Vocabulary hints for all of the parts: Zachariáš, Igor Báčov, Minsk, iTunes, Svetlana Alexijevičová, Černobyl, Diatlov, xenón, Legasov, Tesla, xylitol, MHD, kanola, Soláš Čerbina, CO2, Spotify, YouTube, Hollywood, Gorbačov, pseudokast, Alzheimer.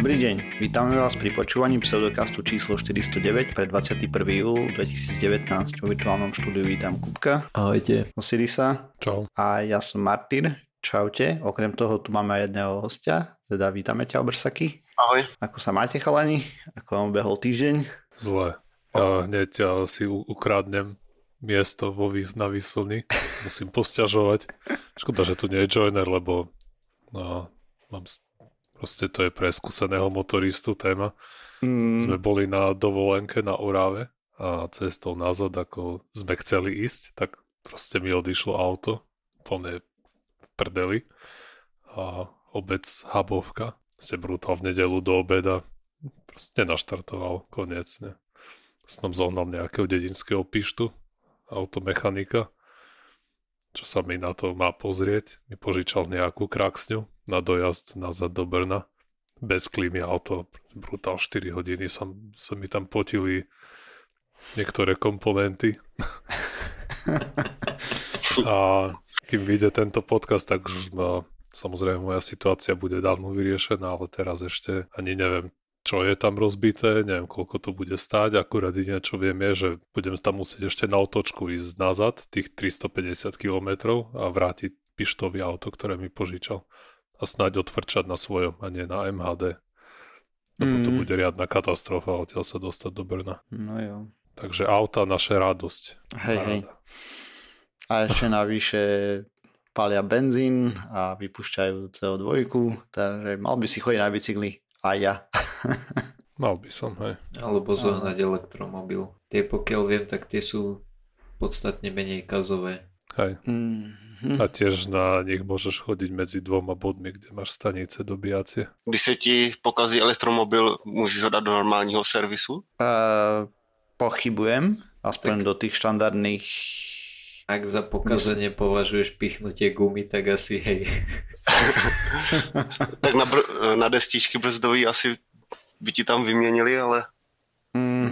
Dobrý deň, vítame vás pri počúvaní pseudokastu číslo 409 pre 21. júl 2019. Vo virtuálnom štúdiu vítam Kubka. Ahojte. Osirisa. Čau. A ja som Martin. Čaute. Okrem toho tu máme aj jedného hostia, teda vítame ťa, Obrsaky. Ahoj. Ako sa máte, chalani? Ako vám behol týždeň? Zle. Hneď si ukradnem miesto na výslny. Musím posťažovať. Škoda, že tu nie je joiner, lebo mám... Proste to je pre skúseného motoristu téma. Sme boli na dovolenke na Orave a cestou nazad, ako sme chceli ísť, tak proste mi odišlo auto, po mne v prdeli. A obec Habovka, ste brutál v nedeľu do obeda, proste nenaštartoval, konecne. Som zohnal nejakého dedinského pištu, automechanika, čo sa mi na to má pozrieť, mi požičal nejakú kraksňu na dojazd nazad do Brna. Bez klímy auto, brutál 4 hodiny sa mi tam potili niektoré komponenty. A kým vyjde tento podcast, tak už samozrejme moja situácia bude dávno vyriešená, ale teraz ešte ani neviem, čo je tam rozbité, neviem, koľko to bude stáť, akurát jediné, čo viem je, že budem tam musieť ešte na otočku ísť nazad, tých 350 km a vrátiť pištovi auto, ktoré mi požičal a snáď odfrčať na svojom a nie na MHD. Lebo to bude riadna katastrofa odtiaľ sa dostať do Brna. No jo. Takže auta, naša radosť. Hej. A ešte navyše palia benzín a vypúšťajú CO2, takže mal by si chodiť na bicykli. A ja. Mal by som, hej. Alebo zohnať elektromobil. Tie, pokiaľ viem, tak tie sú podstatne menej kazové. Hej. A tiež na nich môžeš chodiť medzi dvoma bodmi, kde máš stanice dobíjacie. Když sa ti pokazí elektromobil, môžeš ho dať do normálneho servisu? Pochybujem. Aspoň tak, do tých štandardných... Ak za pokazenie považuješ pichnutie gumy, tak asi hej. Tak na destičky brzdový asi by ti tam vymienili, ale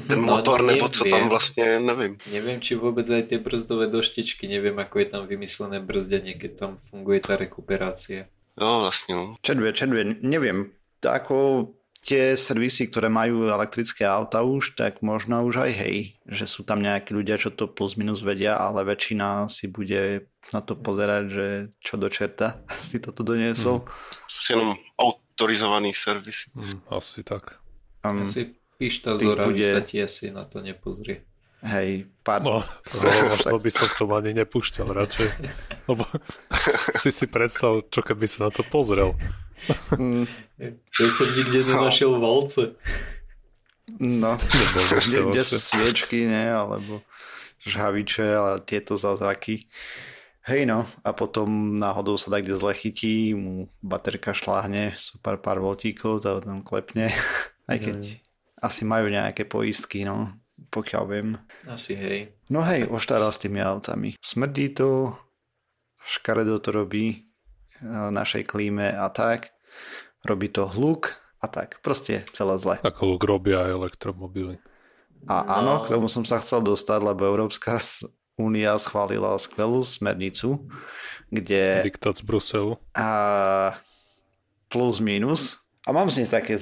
ten motor nebo co tam vlastne, neviem. Neviem, či vôbec aj tie brzdové doštičky, neviem, ako je tam vymyslené brzdenie, keď tam funguje tá rekuperácia. No vlastne. Červie, neviem. Ako tie servisy, ktoré majú elektrické auta už, tak možno už aj hej, že sú tam nejakí ľudia, čo to plus minus vedia, ale väčšina si bude... na to pozerať, že čo do čerta si to tu doniesol. Asi jenom autorizovaný servis. Asi tak. Asi pišta zora bude... sa ti asi na to nepozrie. Hej, pardon. Možno by som to ani nepúšťal radšej. Lebo si predstav, čo keby si na to pozrel. Ja som nikde nenašiel valce. No, kde sú sviečky, ne, alebo žhaviče a tieto zázraky. Hej no, a potom náhodou sa tak kde zle chytí, mu baterka šláhne, sú pár voltíkov, to tam klepne, aj keď asi majú nejaké poistky, no, pokiaľ viem. Asi hej. No hej, oštáral s tými autami. Smrdí to, škaredo to robí našej klíme a tak, robí to hluk a tak, proste celé zle. Tak hluk robia aj elektromobily. A áno, k tomu som sa chcel dostať, lebo Európska Únia schválila skvelú smernicu, kde... Diktát z Bruselu. A plus minus. A mám z nej také...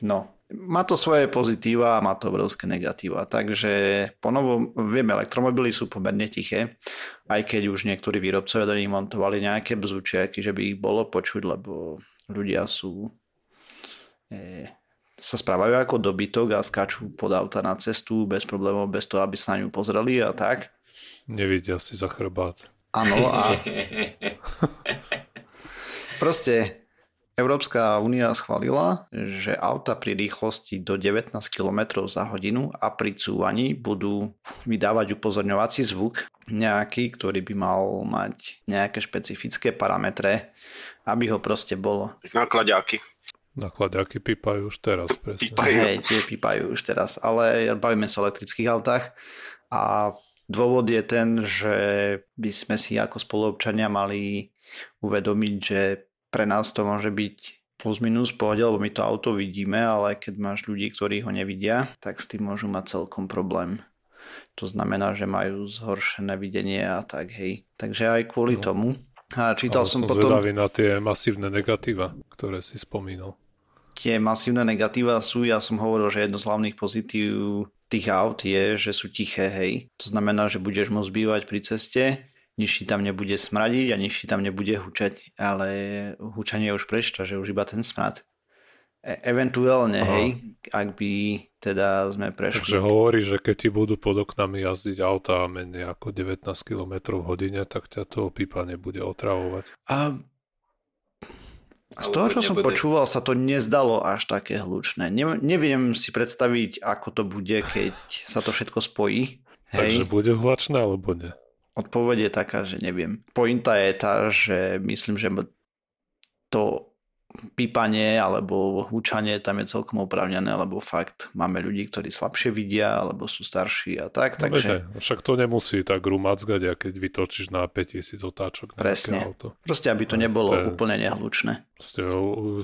No, má to svoje pozitíva a má to obrovské negatíva. Takže ponovo, vieme, elektromobily sú pomerne tiché, aj keď už niektorí výrobcovia do nich montovali nejaké bzučiaky, že by ich bolo počuť, lebo ľudia sú... sa správajú ako dobytok a skáču pod auta na cestu bez problémov, bez toho, aby sa na ňu pozreli a tak... Nevidia si za chrbát. Áno a... Proste Európska únia schválila, že auta pri rýchlosti do 19 km za hodinu a pri cúvaní budú vydávať upozorňovací zvuk nejaký, ktorý by mal mať nejaké špecifické parametre, aby ho proste bolo. Naklaďáky pípajú už teraz. Presne. Hej, tie pípajú už teraz, ale bavíme sa o elektrických autách a dôvod je ten, že by sme si ako spoluobčania mali uvedomiť, že pre nás to môže byť plus minus v pohode, lebo my to auto vidíme, ale keď máš ľudí, ktorí ho nevidia, tak s tým môžu mať celkom problém. To znamená, že majú zhoršené videnie a tak, hej. Takže aj kvôli tomu. A čítal som potom... zvedavý na tie masívne negatíva, ktoré si spomínal. tie masívne negatíva sú, ja som hovoril, že jedno z hlavných pozitív tých aut je, že sú tiché, hej. To znamená, že budeš môcť bývať pri ceste, nič ti tam nebude smradiť a nič ti tam nebude hučať, ale hučanie už prešlo, že už iba ten smrad. Eventuálne, aha, hej, ak by teda sme prešli. Takže hovoríš, že keď ti budú pod oknami jazdiť autá menej ako 19 km v hodine, tak ťa to pípa nebude otravovať. A z toho, čo som počúval, sa to nezdalo až také hlučné. Neviem si predstaviť, ako to bude, keď sa to všetko spojí. Hej. Takže bude hlučné, alebo nie? Odpoveď je taká, že neviem. Pointa je tá, že myslím, že to pípanie alebo húčanie tam je celkom oprávnené, lebo fakt máme ľudí, ktorí slabšie vidia alebo sú starší a tak, no takže... Však to nemusí tak rumáckať, a keď vytočíš na 5000 otáčok na auto. Proste, aby to nebolo to je úplne nehlučné. Proste,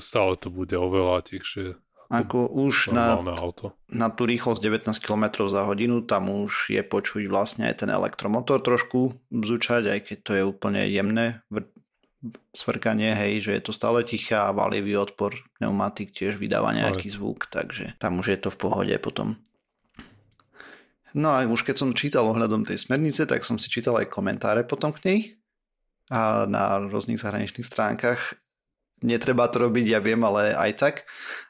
stále to bude oveľa tichšie. Ako už na tú rýchlosť 19 km za hodinu, tam už je počuť vlastne aj ten elektromotor trošku bzučať, aj keď to je úplne jemné svrkanie, hej, že je to stále tichá, valivý odpor pneumatik tiež vydáva nejaký zvuk, takže tam už je to v pohode potom. No a už keď som čítal ohľadom tej smernice, tak som si čítal aj komentáre potom k nej a na rôznych zahraničných stránkach. Netreba to robiť, ja viem, ale aj tak.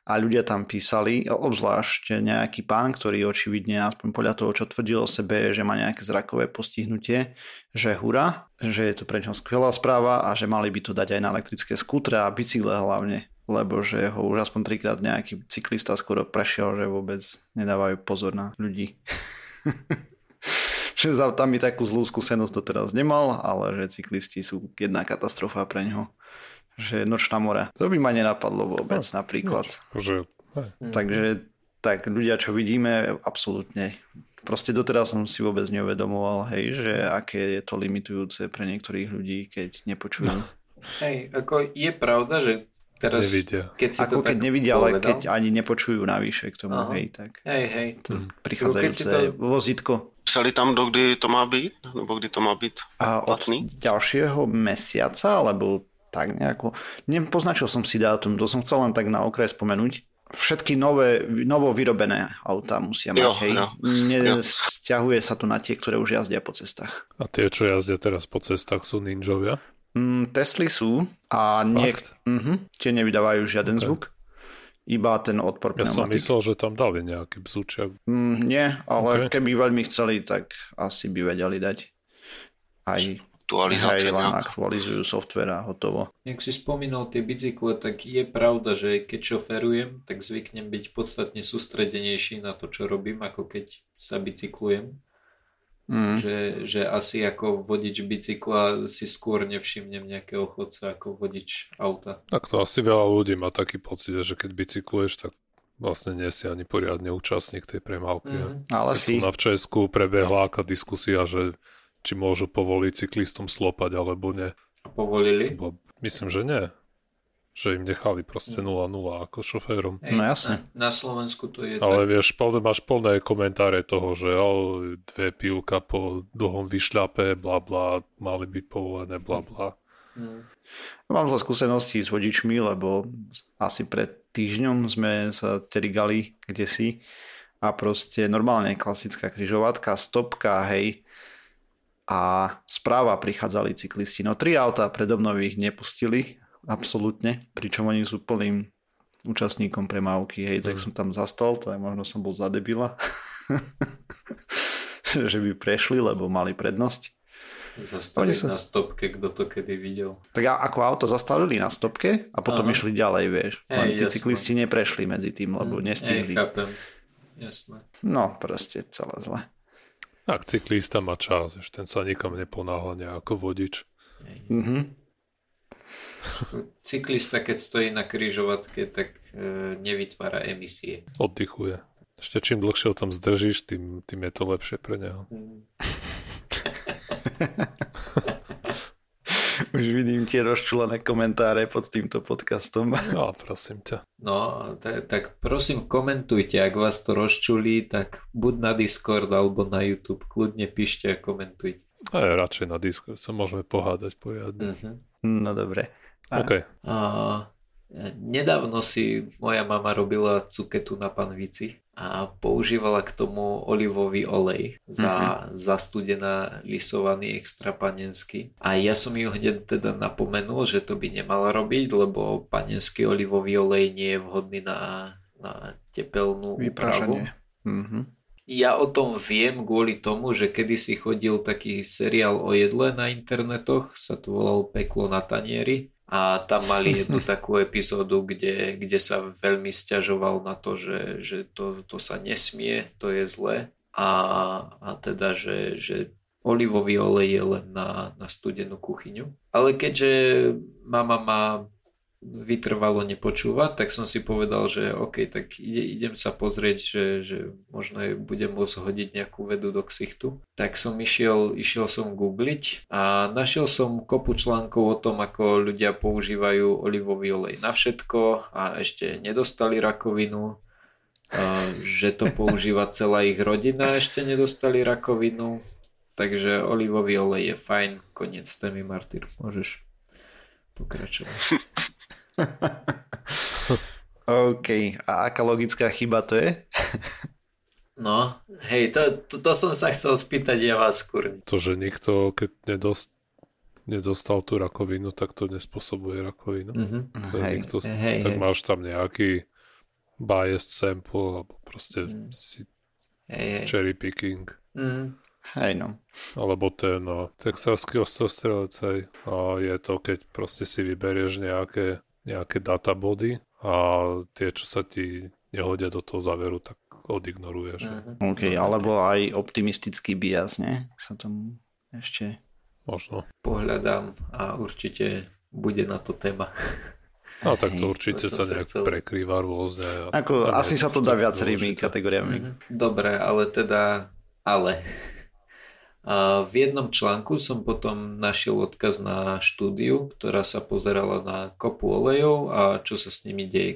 A ľudia tam písali, obzvlášť nejaký pán, ktorý očividne, aspoň podľa toho, čo tvrdil o sebe, že má nejaké zrakové postihnutie, že hurá, že je to pre ňoho skvelá správa a že mali by to dať aj na elektrické skútre a bicykle hlavne, lebo že ho už aspoň trikrát nejaký cyklista skoro prešiel, že vôbec nedávajú pozor na ľudí. Že tam by takú zlú skúsenosť to teraz nemal, ale že cyklisti sú jedna katastrofa pre ňoho. Že nočná mora. To by ma nenapadlo vôbec napríklad. Takže tak ľudia, čo vidíme, absolútne. Proste doteraz som si vôbec neuvedomoval, hej, že aké je to limitujúce pre niektorých ľudí, keď nepočujú. Hej, ako je pravda, že teraz... Nevidia. Keď si ako to keď nevidia, povedal? Ale keď ani nepočujú navyše k tomu, hej, tak... Hej. Prichádzajúce vozítko. Psali tam, dokdy to má byť? Nebo kdy to má byť platný? Od ďalšieho mesiaca, alebo... tak nejako, nepoznačil som si dátum, to som chcel len tak na okraj spomenúť. Všetky novo vyrobené autá musia mať, hej. Nesťahuje sa to na tie, ktoré už jazdia po cestách. A tie, čo jazdia teraz po cestách, sú ninjovia? Tesly sú a tie nevydávajú žiaden zvuk, iba ten odpor pneumatik. Ja som myslel, že tam dali nejaký bzučiak. Nie, ale keby veľmi chceli, tak asi by vedeli dať aj... aktualizácie. Aktualizujú software a hotovo. Jak si spomínal tie bicykle, tak je pravda, že keď šoferujem, tak zvyknem byť podstatne sústredenejší na to, čo robím, ako keď sa bicyklujem. Že asi ako vodič bicykla si skôr nevšimnem nejakého chodca ako vodič auta. Tak to asi veľa ľudí má taký pocit, že keď bicykluješ, tak vlastne nie si ani poriadne účastník tej premávky. Ale si. Na v Česku prebehla aká diskusia, že či môžu povoliť cyklistom slopať, alebo nie. A povolili? Myslím, že nie. Že im nechali proste 0-0 ako šoférom. Ej, no jasne. Na Slovensku to je... Ale tak... vieš, máš plné komentáre toho, že dve pivka po dlhom vyšľape, blablá, mali byť povolené, blablá. Mám zle skúsenosti s vodičmi, lebo asi pred týždňom sme sa terigali kdesi a proste normálne klasická križovatka, stopka, hej, a správa prichádzali cyklisti. No 3 autá predo mnou ich nepustili, absolútne, pričom oni sú plným účastníkom premávky, hej, tak som tam zastal, tak možno som bol za debila, že by prešli, lebo mali prednosť. Zastavili na stopke, kto to kedy videl. Tak ako auto zastavili na stopke a potom išli ďalej, vieš. Len tí cyklisti neprešli medzi tým, lebo nestihli. Chápem, jasné. No proste celé zle. Ak cyklista má čas, ten sa nikam neponáhľa ako vodič. Cyklista, keď stojí na križovatke, tak nevytvára emisie. Oddychuje. Ešte čím dlhšie ho tam zdržíš, tým je to lepšie pre neho. Už vidím tie rozčúlené komentáre pod týmto podcastom. No, prosím ťa. No, tak prosím, komentujte, ak vás to rozčulí, tak buď na Discord alebo na YouTube, kľudne píšte a komentujte. Aj radšej na Discord, sa môžeme pohádať poriadne. No dobre. A, okay. Nedávno si moja mama robila cuketu na panvici a používala k tomu olivový olej zastudená lisovaný extra panenský. A ja som ju hneď teda napomenul, že to by nemala robiť, lebo panenský olivový olej nie je vhodný na tepelnú úpravu. Ja o tom viem kvôli tomu, že kedysi chodil taký seriál o jedle na internetoch, sa to volalo Peklo na tanieri a tam mali jednu takú epizódu, kde sa veľmi sťažoval na to, že to sa nesmie, to je zlé a teda, že olivový olej je len na studenú kuchyňu. Ale keďže mama má vytrvalo nepočúvať, tak som si povedal, že OK, tak idem sa pozrieť, že možno budem môcť hodiť nejakú vedu do ksichtu. Tak som išiel som googliť a našiel som kopu článkov o tom, ako ľudia používajú olivový olej na všetko a ešte nedostali rakovinu, že to používa celá ich rodina a ešte nedostali rakovinu, takže olivový olej je fajn. Koniec témy, Martyr, môžeš pokračovať. OK, a aká logická chyba to je? No, hej, to som sa chcel spýtať ja vás, kurni. To, že niekto, keď nedostal tú rakovinu, tak to nespôsobuje rakovinu. Tak máš tam nejaký biased sample, alebo proste si cherry picking. Hej, no. Alebo ten texársky ostrostrelec, je to, keď proste si vyberieš nejaké databody a tie, čo sa ti nehodia do toho záveru, tak odignoruješ. OK, alebo aj optimistický bias, ne? Sa tomu ešte... Možno. Pohľadám a určite bude na to téma. No tak to určite to sa nejak prekrýva rôzne. Ako, asi sa to dá viacerými kategóriami. Dobre, ale teda... Ale a v jednom článku som potom našiel odkaz na štúdiu, ktorá sa pozerala na kopu olejov a čo sa s nimi deje,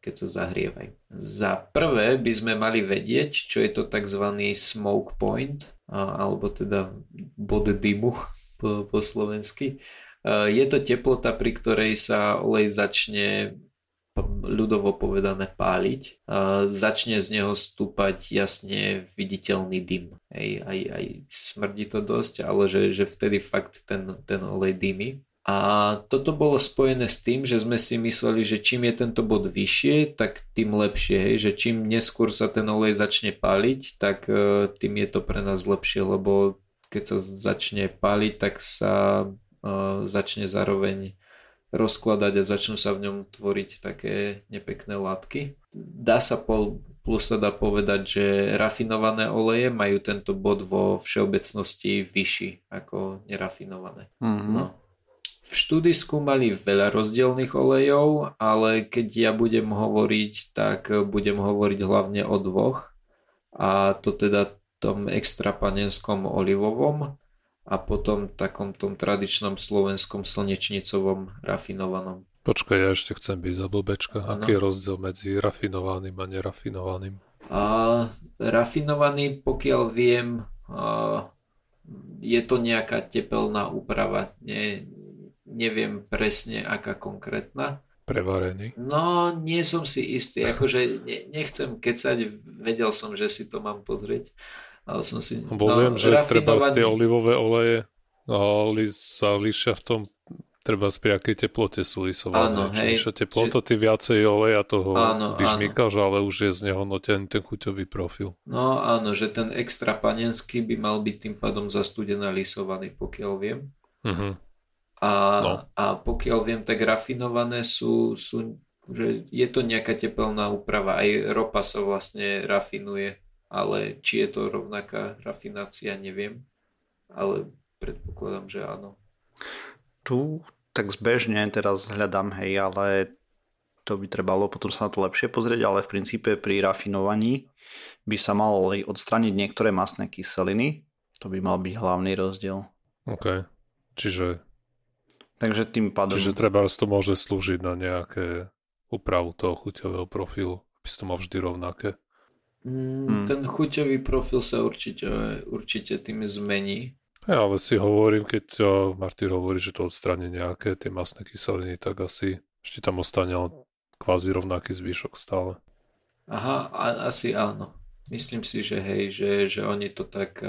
keď sa zahrievajú. Za prvé by sme mali vedieť, čo je to tzv. Smoke point, alebo teda bod dymu po slovensky. Je to teplota, pri ktorej sa olej začne ľudovo povedané páliť, začne z neho stúpať jasne viditeľný dym. Aj smrdí to dosť, ale že vtedy fakt ten olej dymí. A toto bolo spojené s tým, že sme si mysleli, že čím je tento bod vyššie, tak tým lepšie. Že čím neskôr sa ten olej začne páliť, tak tým je to pre nás lepšie, lebo keď sa začne páliť, tak sa začne zároveň rozkladať a začnú sa v ňom tvoriť také nepekné látky. Dá sa plus sa dá povedať, že rafinované oleje majú tento bod vo všeobecnosti vyšší ako nerafinované. No. V štúdii skúmali veľa rozdielnych olejov, ale keď ja budem hovoriť, tak budem hovoriť hlavne o dvoch, a to teda tom extra panenskom olivovom a potom takom tom tradičnom slovenskom slnečnicovom rafinovanom. Počkaj, ja ešte chcem byť za blbečka. Aký je rozdiel medzi rafinovaným a nerafinovaným? Rafinovaný, pokiaľ viem, je to nejaká tepelná úprava. Neviem presne, aká konkrétna. Prevarený? No, nie som si istý. Akože nechcem kecať, vedel som, že si to mám pozrieť. Ale som si... Viem, že treba z tie olivové oleje sa líšia v tom, treba pri akej teplote sú lisované. Čiže teplota, ty viacej oleja toho vyžmykáš, ale už je z neho notený ten chuťový profil. No áno, že ten extra panenský by mal byť tým pádom zastudená lisovaný, pokiaľ viem. A pokiaľ viem, tak rafinované sú, že je to nejaká tepelná úprava. Aj ropa sa vlastne rafinuje. Ale či je to rovnaká rafinácia, neviem. Ale predpokladám, že áno. Tu tak zbežne teraz hľadám, ale to by trebalo potom sa na to lepšie pozrieť, ale v princípe pri rafinovaní by sa mali odstraniť niektoré mastné kyseliny. To by mal byť hlavný rozdiel. OK. Čiže... Takže tým pádom... Čiže treba to môže slúžiť na nejaké úpravu toho chuťového profilu. Aby si to mal vždy rovnaké. Ten chuťový profil sa určite tým zmení. Ja, ale si hovorím, keď Martin hovorí, že to odstráni nejaké tie masné kyseliny, tak asi Ešte tam ostane kvázi rovnaký zvyšok stále. Aha, asi áno. Myslím si, že hej, že oni to tak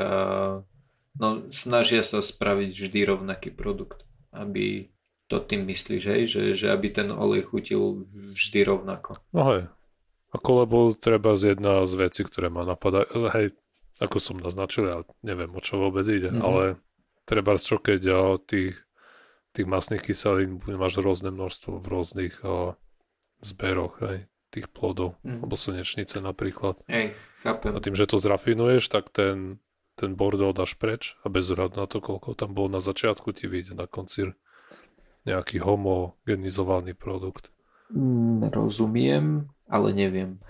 snažia sa spraviť vždy rovnaký produkt, aby to tým myslíš, hej, že aby ten olej chutil vždy rovnako. No hej, ako lebo treba z jedna z vecí, ktoré ma napadá, hej, ako som naznačil, ja neviem, o čo vôbec ide, ale treba čo keď tých masných kyselín máš rôzne množstvo v rôznych zberoch, hej, tých plodov, alebo slnečnice napríklad. Hej, chápem. A tým, že to zrafinuješ, tak ten bordel dáš preč a bez ohľadu na to, koľko tam bolo na začiatku, ti vyjde na konci nejaký homogenizovaný produkt. Rozumiem, ale neviem.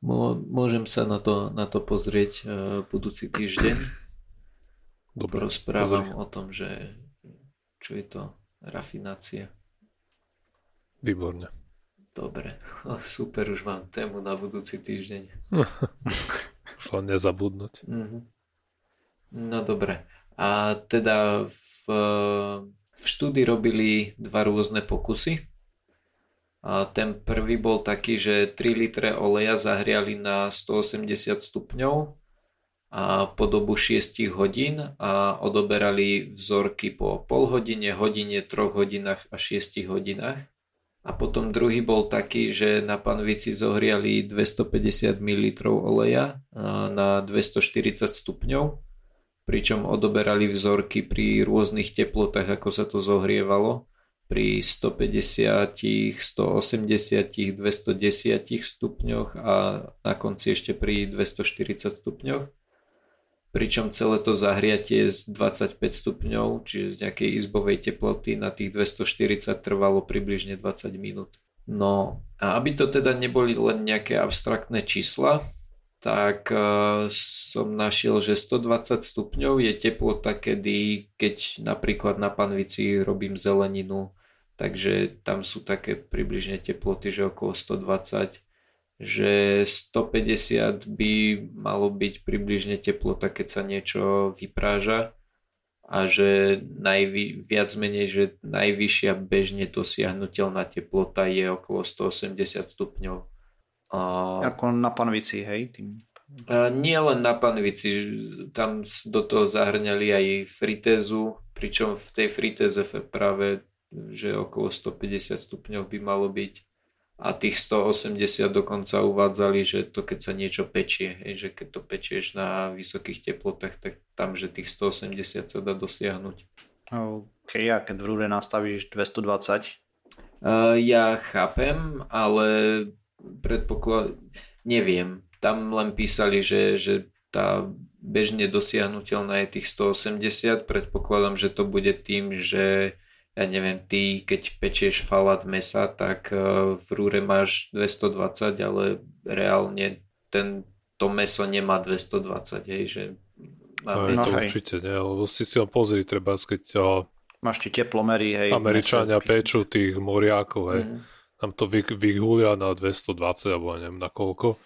Môžem sa na to pozrieť budúci týždeň. Dobre, rozprávam o tom, že čo je to rafinácia. Výborne. Dobre, super, už mám tému na budúci týždeň. Už len nezabudnúť. No dobre. A teda v štúdii robili dva rôzne pokusy. A ten prvý bol taký, že 3 litre oleja zahriali na 180 stupňov a po dobu 6 hodín a odoberali vzorky po pol hodine, hodine, 3 hodinách a 6 hodinách. A potom druhý bol taký, že na panvici zohriali 250 ml oleja na 240 stupňov, pričom odoberali vzorky pri rôznych teplotách, ako sa to zohrievalo, pri 150, 180, 210 stupňoch a na konci ešte pri 240 stupňoch. Pričom celé to zahriatie z 25 stupňov, čiže z nejakej izbovej teploty na tých 240 trvalo približne 20 minút. No a aby to teda neboli len nejaké abstraktné čísla, tak som našiel, že 120 stupňov je teplota, keď napríklad na panvici robím zeleninu, takže tam sú také približne teploty, že okolo 120, že 150 by malo byť približne teplota, keď sa niečo vypráža a že že najvyššia bežne dosiahnuteľná teplota je okolo 180 stupňov. Ako na panvici, hej? Nie len na panvici, tam do toho zahrňali aj fritézu, pričom v tej fritéze práve že okolo 150 stupňov by malo byť. A tých 180 dokonca uvádzali, že to keď sa niečo pečie, že keď to pečieš na vysokých teplotách, tak tam, že tých 180 sa dá dosiahnuť. OK, a keď v rúre nastavíš 220? Ja chápem, ale neviem. Tam len písali, že tá bežne dosiahnuteľná je tých 180, predpokladám, že to bude tým, že ja neviem, ty keď pečieš falát mesa, tak v rúre máš 220, ale reálne to meso nemá 220, hej, že má to hej. Určite, nie, lebo si ho pozri, treba, keď máš ti teplomery, hej. Američania pečú tých moriákov, hej. Tam to vyhúlia na 220, alebo neviem na koľko,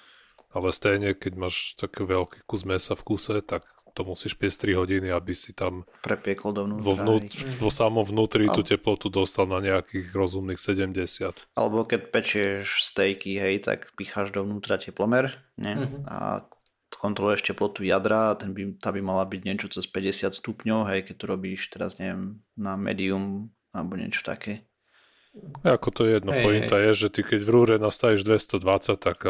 ale stejne, keď máš taký veľký kus mesa v kuse, tak to musíš piesť 3 hodiny, aby si tam prepiekol dovnútra. Vo samom vnútri tú teplotu dostal na nejakých rozumných 70. Alebo keď pečieš stejky, hej, tak picháš dovnútra teplomer, nie? A kontroluješ teplotu jadra, tá by mala byť niečo cez 50 stupňov, hej, keď to robíš teraz, neviem, na medium alebo niečo také. Ako to je jedno, pointa je, že ty keď v rúre nastavíš 220, tak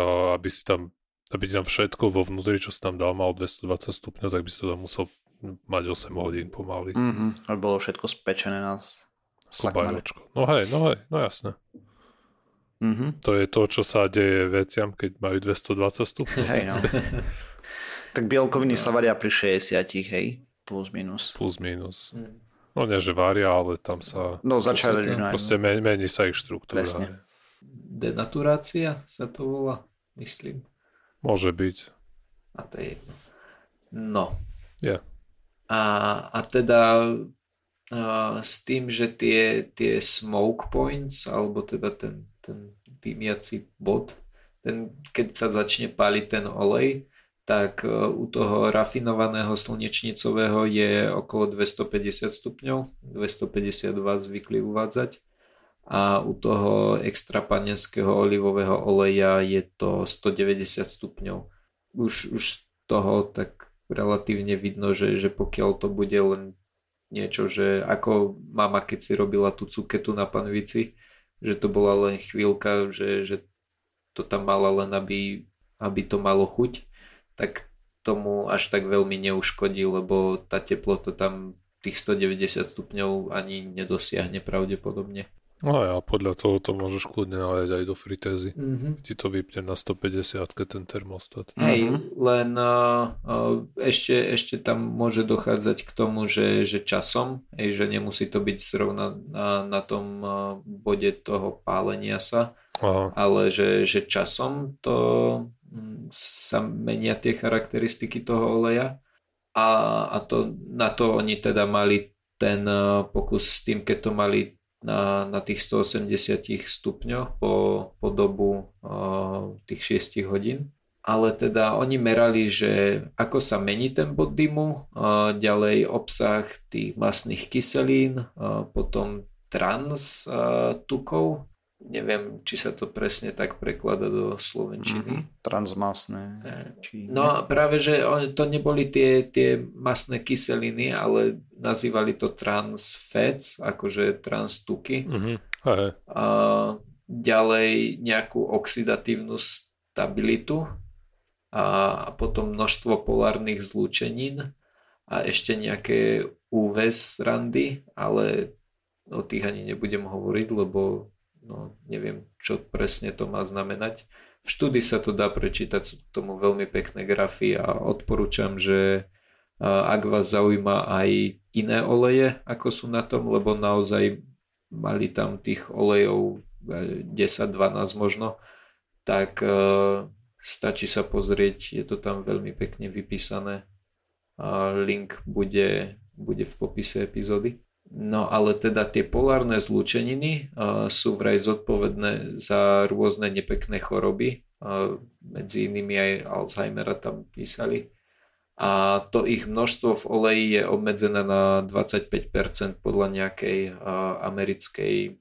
aby tam všetko vo vnútri, čo si tam dal, mal 220 stupňov, tak by si to tam musel mať 8 hodín pomaly. Aby bolo všetko spečené na sakmare. No jasné. To je to, čo sa deje veciam, keď majú 220 stupňov. Hej, no. Tak bielkoviny sa varia pri 60, hej? Plus, minus. No nie, že varia, ale tam sa... No začali. Proste mení sa ich štruktúra. Presne. Denaturácia sa to volá, myslím. Môže byť. A to je jedno. No. Yeah. A teda s tým, že tie smoke points, alebo teda ten dymiaci bod, keď sa začne páliť ten olej, tak u toho rafinovaného slnečnicového je okolo 250 stupňov, 252 zvykli uvádzať. a u toho extra panenského olivového oleja je to 190 stupňov. Už z toho tak relatívne vidno, že pokiaľ to bude len niečo, že ako mama, keď si robila tú cuketu na panvici, že to bola len chvíľka, že to tam mala len, aby to malo chuť, tak tomu až tak veľmi neuškodí, lebo tá teplota tam tých 190 stupňov ani nedosiahne pravdepodobne. No a podľa toho to môžeš kľudne naliať aj do fritézy. Mm-hmm. Ti to vypne na 150, keď ten termostat. Hej, len ešte tam môže dochádzať k tomu, že časom, že nemusí to byť zrovna na tom bode toho pálenia sa, aha, ale že časom to sa menia tie charakteristiky toho oleja a to, na to oni teda mali ten pokus s tým, keď to mali na tých 180 stupňoch po dobu tých 6 hodín. Ale teda oni merali, že ako sa mení ten bod dymu, ďalej obsah tých mastných kyselín, potom trans tukov. Neviem, či sa to presne tak prekladá do slovenčiny. Mm-hmm. Transmasné. No práve, že to neboli tie masné kyseliny, ale nazývali to trans fats, akože trans tuky. Mm-hmm. A ďalej nejakú oxidatívnu stabilitu a potom množstvo polárnych zlúčenín a ešte nejaké UV srandy, ale o tých ani nebudem hovoriť, lebo no, neviem, čo presne to má znamenať. V štúdii sa to dá prečítať, sú k tomu veľmi pekné grafy a odporúčam, že ak vás zaujíma aj iné oleje, ako sú na tom, lebo naozaj mali tam tých olejov 10-12 možno, tak stačí sa pozrieť, je to tam veľmi pekne vypísané. Link bude v popise epizódy. No ale teda tie polárne zlúčeniny sú vraj zodpovedné za rôzne nepekné choroby, medzi inými aj Alzheimera tam písali. A to ich množstvo v oleji je obmedzené na 25% podľa nejakej americkej,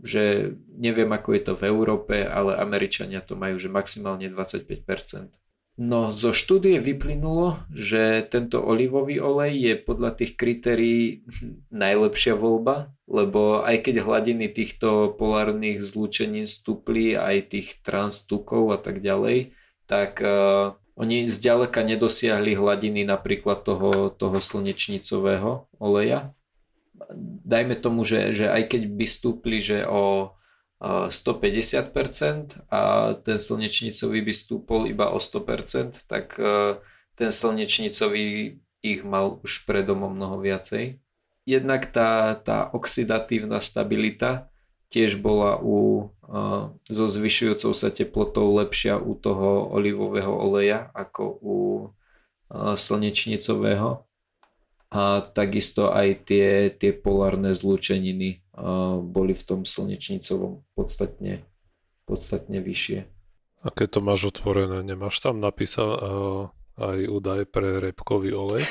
že neviem ako je to v Európe, ale Američania to majú, že maximálne 25%. No, zo štúdie vyplynulo, že tento olivový olej je podľa tých kritérií najlepšia voľba, lebo aj keď hladiny týchto polárnych zlúčenín stúpli, aj tých transtukov a tak ďalej, tak oni zďaleka nedosiahli hladiny napríklad toho slnečnicového oleja. Dajme tomu, že aj keď by stúpli, že o 150% a ten slnečnicový by stúpol iba o 100%, tak ten slnečnicový ich mal už predo mnoho viacej. Jednak tá oxidatívna stabilita tiež bola so zvyšujúcou sa teplotou lepšia u toho olivového oleja ako u slnečnicového. A takisto aj tie polárne zlúčeniny boli v tom slnečnicovom podstatne vyššie. A keď to máš otvorené, nemáš tam napísať aj údaj pre repkový olej?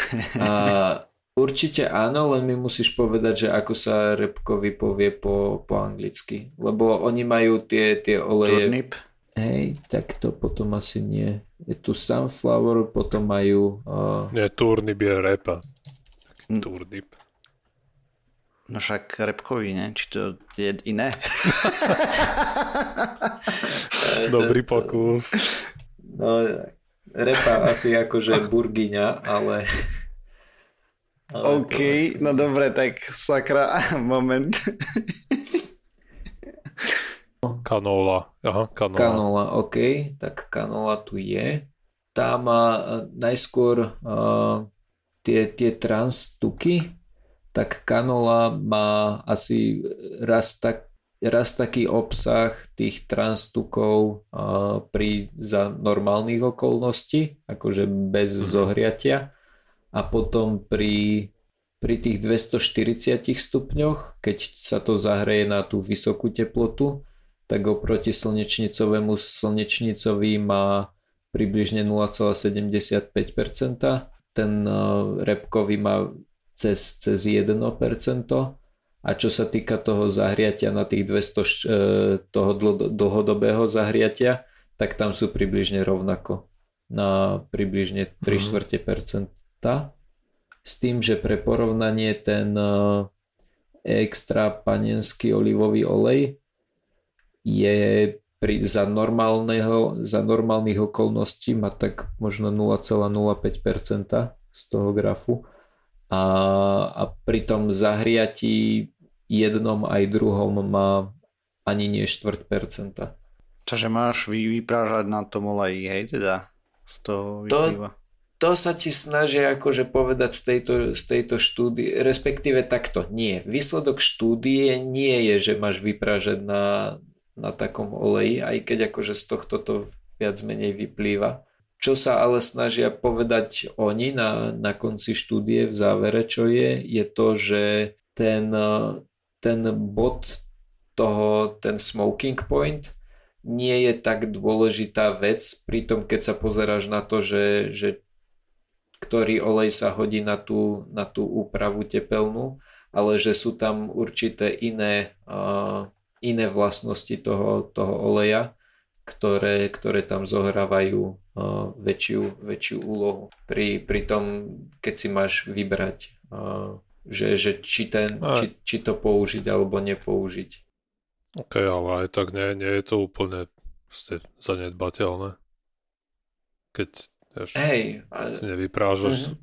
Určite áno, len mi musíš povedať, že ako sa repkový povie po anglicky. Lebo oni majú tie oleje... Turnip? Hej, tak to potom asi nie. Je tu sunflower, potom majú... Nie, turnip je repa. Turnip. No však repkový, ne? Či to je iné? Dobrý pokus. No, repa asi akože burgiňa, ale... OK, no dobre, tak sakra, moment. Kanola. Aha, kanola. Kanola, OK, tak kanola tu je. Tá má najskôr tie trans tuky, tak kanola má asi raz taký obsah tých transtukov za normálnych okolností, akože bez zohriatia. A potom pri tých 240 stupňoch, keď sa to zahreje na tú vysokú teplotu, tak oproti slnečnicový má približne 0,75%. Ten repkový má cez 1% A čo sa týka toho zahriatia na tých 200, toho dlhodobého zahriatia, tak tam sú približne rovnako. Na približne 3/4%. S tým, že pre porovnanie ten extra panenský olivový olej je za normálnych okolností má tak možno 0,05% z toho grafu. A pri tom zahriatí jednom aj druhom má ani nie 4%. Takže máš vyprážať na tom oleji, hej, teda z toho vyplýva. To sa ti snažia akože povedať z tejto štúdie, respektíve takto, nie. Výsledok štúdie nie je, že máš vyprážať na takom oleji, aj keď akože z tohto to viac menej vyplýva. Čo sa ale snažia povedať oni na konci štúdie v závere, čo je to, že ten bod toho, ten smoking point nie je tak dôležitá vec, pritom keď sa pozeráš na to, že ktorý olej sa hodí na tú úpravu tepelnú, ale že sú tam určité iné vlastnosti toho oleja, ktoré tam zohrávajú väčšiu úlohu. Pri tom, keď si máš vybrať, že či to použiť alebo nepoužiť. OK, ale aj tak nie je to úplne zanedbateľné. Keď nevyprážaš,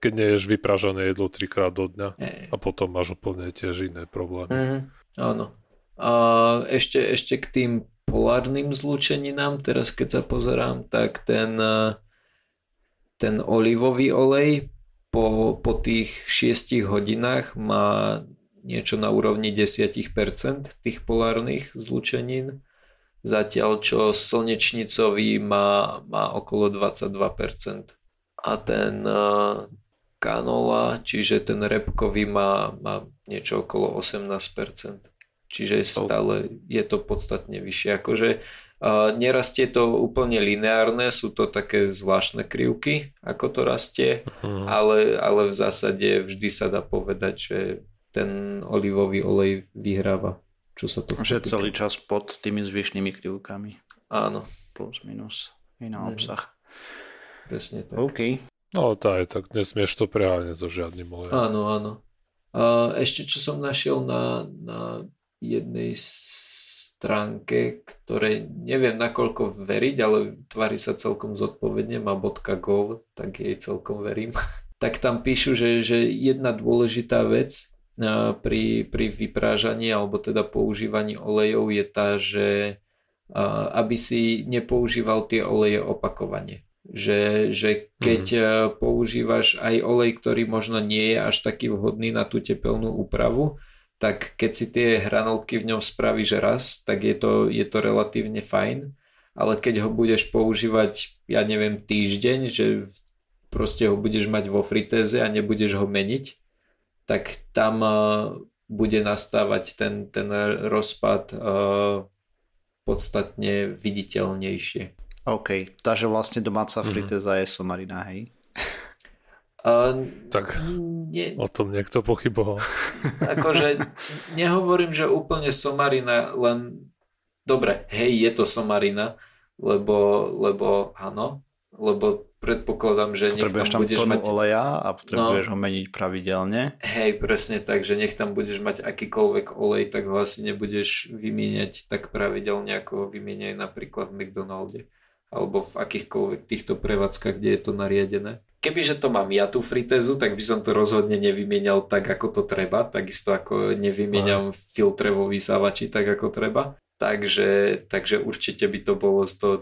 keď neješ vyprážané jedlo 3-krát do dňa a potom máš úplne tiež iné problémy. Áno. A ešte k tým polárnym zlúčeninám, teraz keď sa pozerám, tak ten olivový olej po tých 6 hodinách má niečo na úrovni 10% tých polárnych zlúčenín, zatiaľ čo slnečnicový má okolo 22%. A ten kanola, čiže ten repkový má niečo okolo 18%. Čiže stále je to podstatne vyššie. Akože nerastie to úplne lineárne, sú to také zvláštne krivky, ako to rastie, ale v zásade vždy sa dá povedať, že ten olivový olej vyhráva. Čo sa to že celý čas pod tými zvyšnými krivkami. Áno. Plus, minus, iná obsah. Presne tak. OK. No tak nesmieš to preháňať so žiadnym olejom. Áno. Ešte čo som našiel na jednej stránke, ktorej neviem nakoľko veriť, ale tvári sa celkom zodpovedne, má .gov, tak jej celkom verím. Tak tam píšu, že jedna dôležitá vec pri vyprážaní alebo teda používaní olejov je tá, že aby si nepoužíval tie oleje opakovane. Že keď používaš aj olej, ktorý možno nie je až taký vhodný na tú tepelnú úpravu, tak keď si tie hranolky v ňom spravíš raz, tak je to relatívne fajn, ale keď ho budeš používať, ja neviem, týždeň, že proste ho budeš mať vo fritéze a nebudeš ho meniť, tak tam bude nastávať ten rozpad podstatne viditeľnejšie. OK, takže vlastne domáca fritéza je somarina, hej? Tak o tom niekto pochyboval. Akože nehovorím, že úplne somarina, len dobre, hej, je to somarina, lebo áno, lebo predpokladám, že potrebuješ nech tam budeš mať oleja a potrebuješ ho meniť pravidelne. Hej, presne tak, že nech tam budeš mať akýkoľvek olej, tak ho asi nebudeš vymieňať tak pravidelne, ako ho vymieňajú napríklad v McDonalde alebo v akýchkoľvek týchto prevádzkach, kde je to nariadené. Kebyže to mám ja tú fritézu, tak by som to rozhodne nevymienial tak, ako to treba. Takisto ako nevymieniam filtre vo vysávači tak, ako treba. Takže určite by to bolo z toho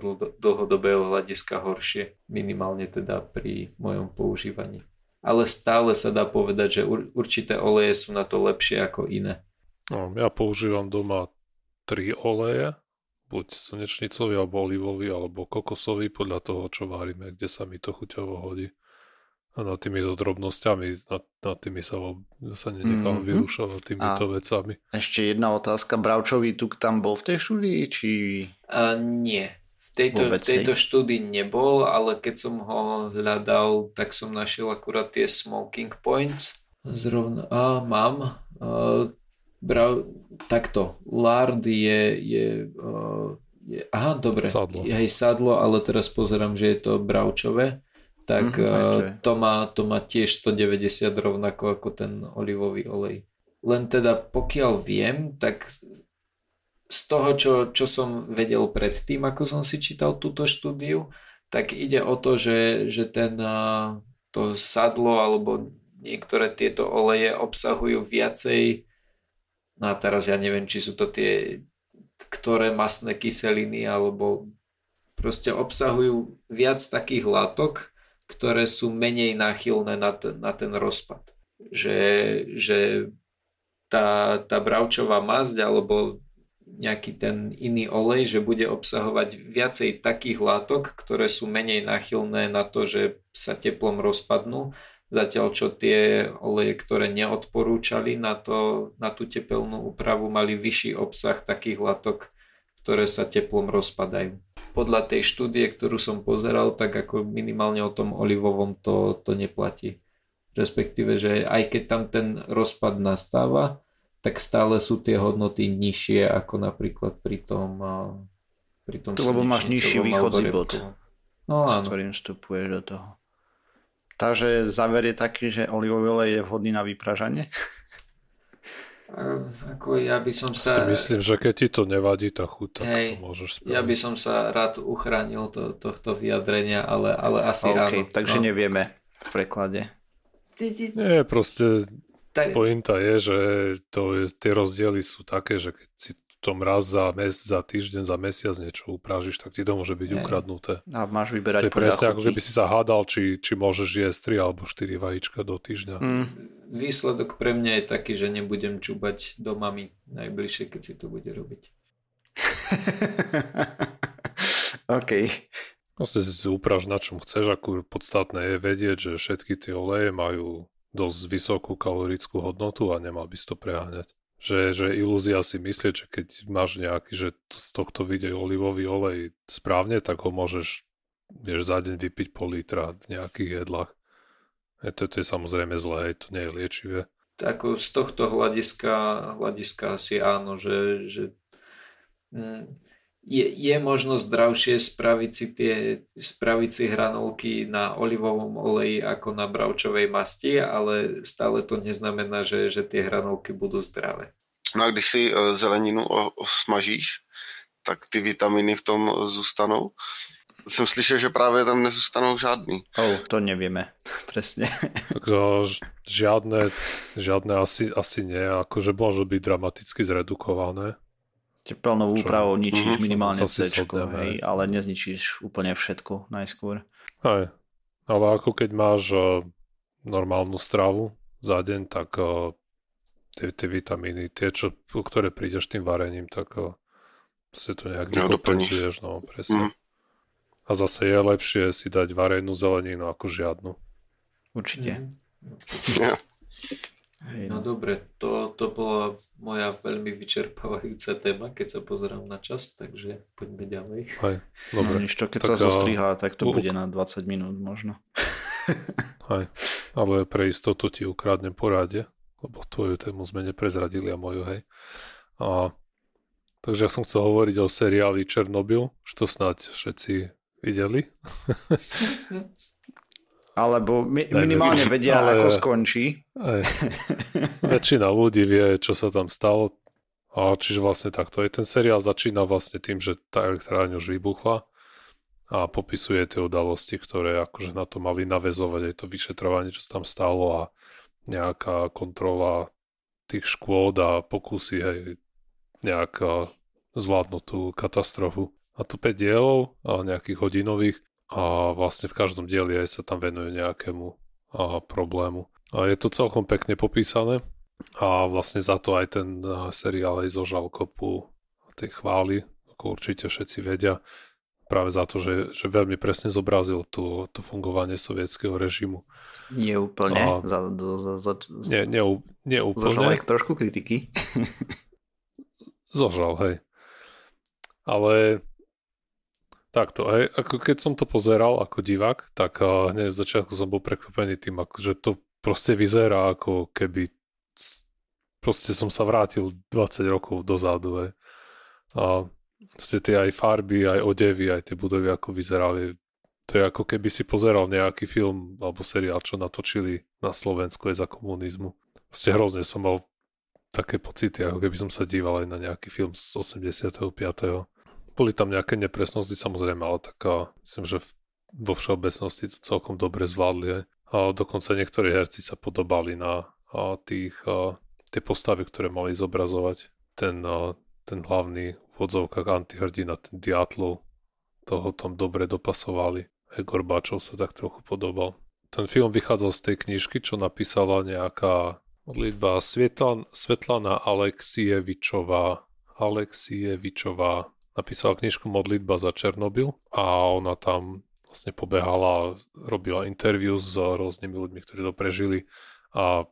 dlhodobého hľadiska horšie. Minimálne teda pri mojom používaní. Ale stále sa dá povedať, že určité oleje sú na to lepšie ako iné. No, ja používam doma 3 oleje. Buď slnečnicový, alebo olivový, alebo kokosový, podľa toho, čo varíme, kde sa mi to chuťovo hodí. A nad týmito drobnosťami, nad tými sa nenechám vyrušovať týmito vecami. Ešte jedna otázka. Bravčový tuk tam bol v tej štúdii? Či... nie. V tejto štúdii nebol, ale keď som ho hľadal, tak som našiel akurát tie smoking points. Zrovna mám. Takto. Lard je aha, dobre. Sadlo. Hej, sadlo, ale teraz pozerám, že je to bravčové. Tak to má tiež 190 rovnako ako ten olivový olej. Len teda pokiaľ viem, tak z toho, čo som vedel predtým, ako som si čítal túto štúdiu, tak ide o to, že to sadlo alebo niektoré tieto oleje obsahujú viacej, no a teraz ja neviem, či sú to tie, ktoré mastné kyseliny, alebo proste obsahujú viac takých látok, ktoré sú menej náchylné na ten rozpad. Že tá bravčová masť alebo nejaký ten iný olej, že bude obsahovať viacej takých látok, ktoré sú menej náchylné na to, že sa teplom rozpadnú. Zatiaľ, čo tie oleje, ktoré neodporúčali na tú tepelnú úpravu, mali vyšší obsah takých látok, ktoré sa teplom rozpadajú. Podľa tej štúdie, ktorú som pozeral, tak ako minimálne o tom olivovom to neplatí. Respektíve, že aj keď tam ten rozpad nastáva, tak stále sú tie hodnoty nižšie ako napríklad pri tom to, lebo máš nižší východný bod, no, s ktorým vstupuješ do toho. Takže záver je taký, že olivový olej je vhodný na vypražanie? Ako ja by som sa... Si myslím, že keď ti to nevadí tá chuť, tak to môžeš spraviť. Ja by som sa rád uchránil tohto vyjadrenia, ale asi ráno. Takže nevieme v preklade. Nie, proste pointa je, že tie rozdiely sú také, že keď si tom raz za týždeň, za mesiac niečo uprážiš, tak ti to môže byť ukradnuté. A máš vyberať podľa chuti. Ako keby si sa hádal, či môžeš jesť 3 alebo 4 vajíčka do týždňa. Výsledok pre mňa je taký, že nebudem čubať do mami najbližšie, keď si to bude robiť. OK. Proste si upráž na čom chceš, ako podstatné je vedieť, že všetky tie oleje majú dosť vysokú kalorickú hodnotu a nemal by si to preháňať. Že ilúzia si myslieť, že keď máš nejaký, že z tohto vyjde olivový olej správne, tak ho môžeš za deň vypiť pol litra v nejakých jedlách. To je samozrejme zlé, to nie je liečivé. Tak z tohto hľadiska asi áno, že je možno zdravšie spraviť si hranolky na olivovom oleji ako na bravčovej masti, ale stále to neznamená, že tie hranolky budú zdravé. No a když si zeleninu osmažíš, tak ty vitaminy v tom zůstanou. Jsem slyšel, že právě tam nezůstanou žádný. To nevíme, presne. Tak žiadne asi nie, akože môžu byť dramaticky zredukované. Tepelnou úpravou ničíš minimálne C-čko, hej, ale nezničíš úplne všetko najskôr. Hej, ale ako keď máš normálnu stravu za deň, tak tie vitamíny, ktoré prídeš tým varením, tak si to nejak vykompenzuješ, no presne. A zase je lepšie si dať varenú zeleninu ako žiadnu. Určite. Ja. No dobre, to bola moja veľmi vyčerpávajúca téma, keď sa pozerám na čas, takže poďme ďalej. Hej, dobre. No nič, to, keď tak sa zostrihá, tak to bude na 20 minút možno. Hej, ale pre istotu ti ukradnem poradie, lebo tvoju tému sme neprezradili a moju, hej. Takže ja som chcel hovoriť o seriáli Černobyl, čo snáď všetci videli. Alebo minimálne vedia, ako skončí. Aj. Väčšina ľudí vie, čo sa tam stalo. A čiže vlastne takto. Ten seriál začína vlastne tým, že tá elektráň už vybuchla a popisuje tie udalosti, ktoré akože na to mali naväzovať. Aj to vyšetrovanie, čo sa tam stalo a nejaká kontrola tých škôd a pokusy nejak zvládnuť tú katastrofu. A tu 5 dielov, nejakých hodinových. A vlastne v každom dieli aj sa tam venuje nejakému problému. A je to celkom pekne popísané a vlastne za to aj ten seriál aj zožal kopu tej chvály, ako určite všetci vedia, práve za to, že veľmi presne zobrazil to fungovanie sovietskeho režimu. Neúplne. Neúplne. Zožal aj trošku kritiky. Zožal, hej. Ale... Takto, hej, ako keď som to pozeral ako divák, tak hneď v začiatku som bol prekvapený tým, že to proste vyzerá ako keby proste som sa vrátil 20 rokov dozadu. A vlastne tie aj farby, aj odevy, aj tie budovy, ako vyzerali. To je ako keby si pozeral nejaký film alebo seriál, čo natočili na Slovensku aj za komunizmu. Vlastne hrozne som mal také pocity, ako keby som sa díval aj na nejaký film z 85. Boli tam nejaké nepresnosti, samozrejme, ale taká, myslím, že vo všeobecnosti to celkom dobre zvládli. A dokonca niektorí herci sa podobali na tie postavy, ktoré mali zobrazovať. Ten hlavný v odzovkách antihrdina, ten Diatlov, toho tam dobre dopasovali. Igor Báčov sa tak trochu podobal. Ten film vychádzal z tej knižky, čo napísala nejaká modlitba Svetlana Alexijevičová. Napísala knižku Modlitba za Černobyl a ona tam vlastne pobehala, robila interview s rôznymi ľuďmi, ktorí to prežili, a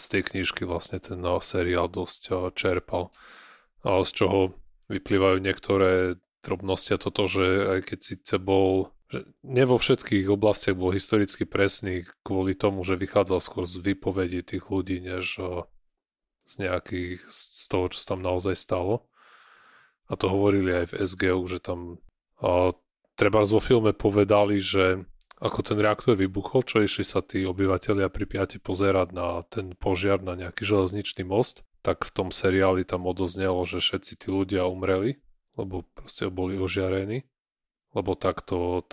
z tej knižky vlastne ten seriál dosť čerpal. A z čoho vyplývajú niektoré drobnosti a toto, že aj keď síce bol, že ne vo všetkých oblastiach bol historicky presný kvôli tomu, že vychádzal skôr z výpovedí tých ľudí, než z nejakých, z toho, čo tam naozaj stalo. A to hovorili aj v SGU, že tam trebárs vo filme povedali, že ako ten reaktor vybuchol, čo išli sa tí obyvateľia pri Piate pozerať na ten požiar, na nejaký železničný most, tak v tom seriáli tam odoznelo, že všetci tí ľudia umreli, lebo proste boli ožiarení, lebo takto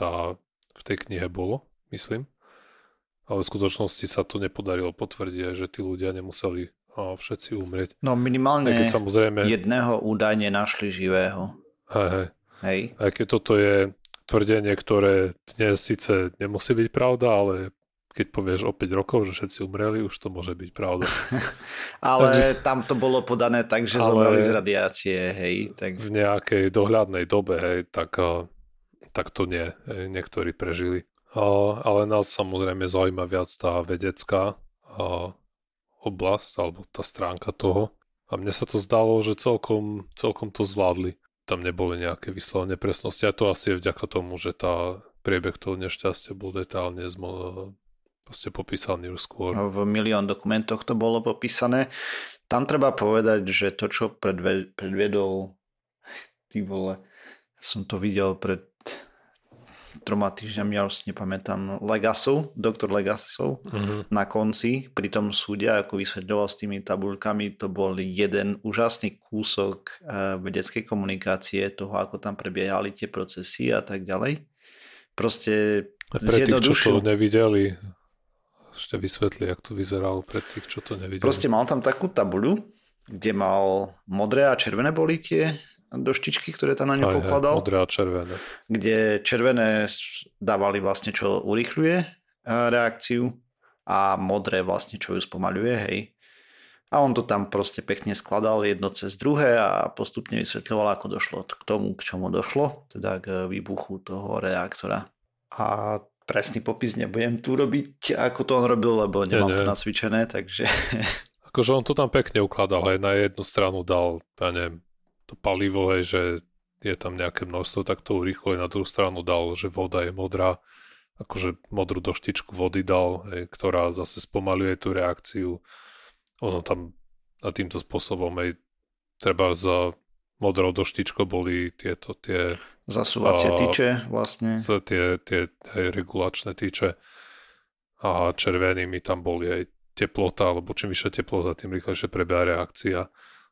v tej knihe bolo, myslím. Ale v skutočnosti sa to nepodarilo potvrdiť, že tí ľudia nemuseli všetci umrieť. No minimálne samozrejme jedného údajne našli živého. Hej. Aj keď toto je tvrdenie, ktoré dnes síce nemusí byť pravda, ale keď povieš o 5 rokov, že všetci umreli, už to môže byť pravda. Ale takže, tam to bolo podané tak, že zomreli z radiácie, hej. Tak v nejakej dohľadnej dobe, hej, tak to nie. Hej, niektorí prežili. Ale nás samozrejme zaujíma viac tá vedecká oblasť, alebo tá stránka toho. A mne sa to zdalo, že celkom to zvládli. Tam neboli nejaké vyslovené nepresnosti. A to asi je vďaka tomu, že tá priebeh toho nešťastia bol detálne popísaný už skôr. V milión dokumentoch to bolo popísané. Tam treba povedať, že to, čo predvedol, ty vole, som to videl pred 3 týždňami, ja už si nepamätám, Legasov, doktor Legasov, na konci pri tom súde, ako vysvetľoval s tými tabuľkami, to bol jeden úžasný kúsok vedeckej komunikácie, toho, ako tam prebiehali tie procesy a tak ďalej. Proste zjednodušil. Pre tých, čo to nevideli, ešte vysvetli, jak to vyzeralo pre tých, čo to nevideli. Proste mal tam takú tabuľu, kde mal modré a červené boli tie doštičky, ktoré tam na ňu pokladal. Modré a červené. Kde červené dávali vlastne, čo urýchľuje reakciu, a modré vlastne, čo ju spomaľuje, hej. A on to tam proste pekne skladal jedno cez druhé a postupne vysvetľoval, ako došlo k tomu, k čomu došlo, teda k výbuchu toho reaktora. A presný popis nebudem tu robiť, ako to on robil, lebo nemám to nacvičené, takže... Akože on to tam pekne ukladal, aj na jednu stranu dal, ja neviem, to palivo, hej, že je tam nejaké množstvo, tak to urýchlo, na druhú stranu dal, že voda je modrá, akože modrú doštičku vody dal, hej, ktorá zase spomaľuje tú reakciu. Ono tam a týmto spôsobom aj treba za modrou doštičkou boli tie zasúvacie tyče vlastne. Tie regulačné tyče, a červenými tam boli aj teplota, alebo čím vyššia teplota, tým rýchlejšie prebieha reakcia.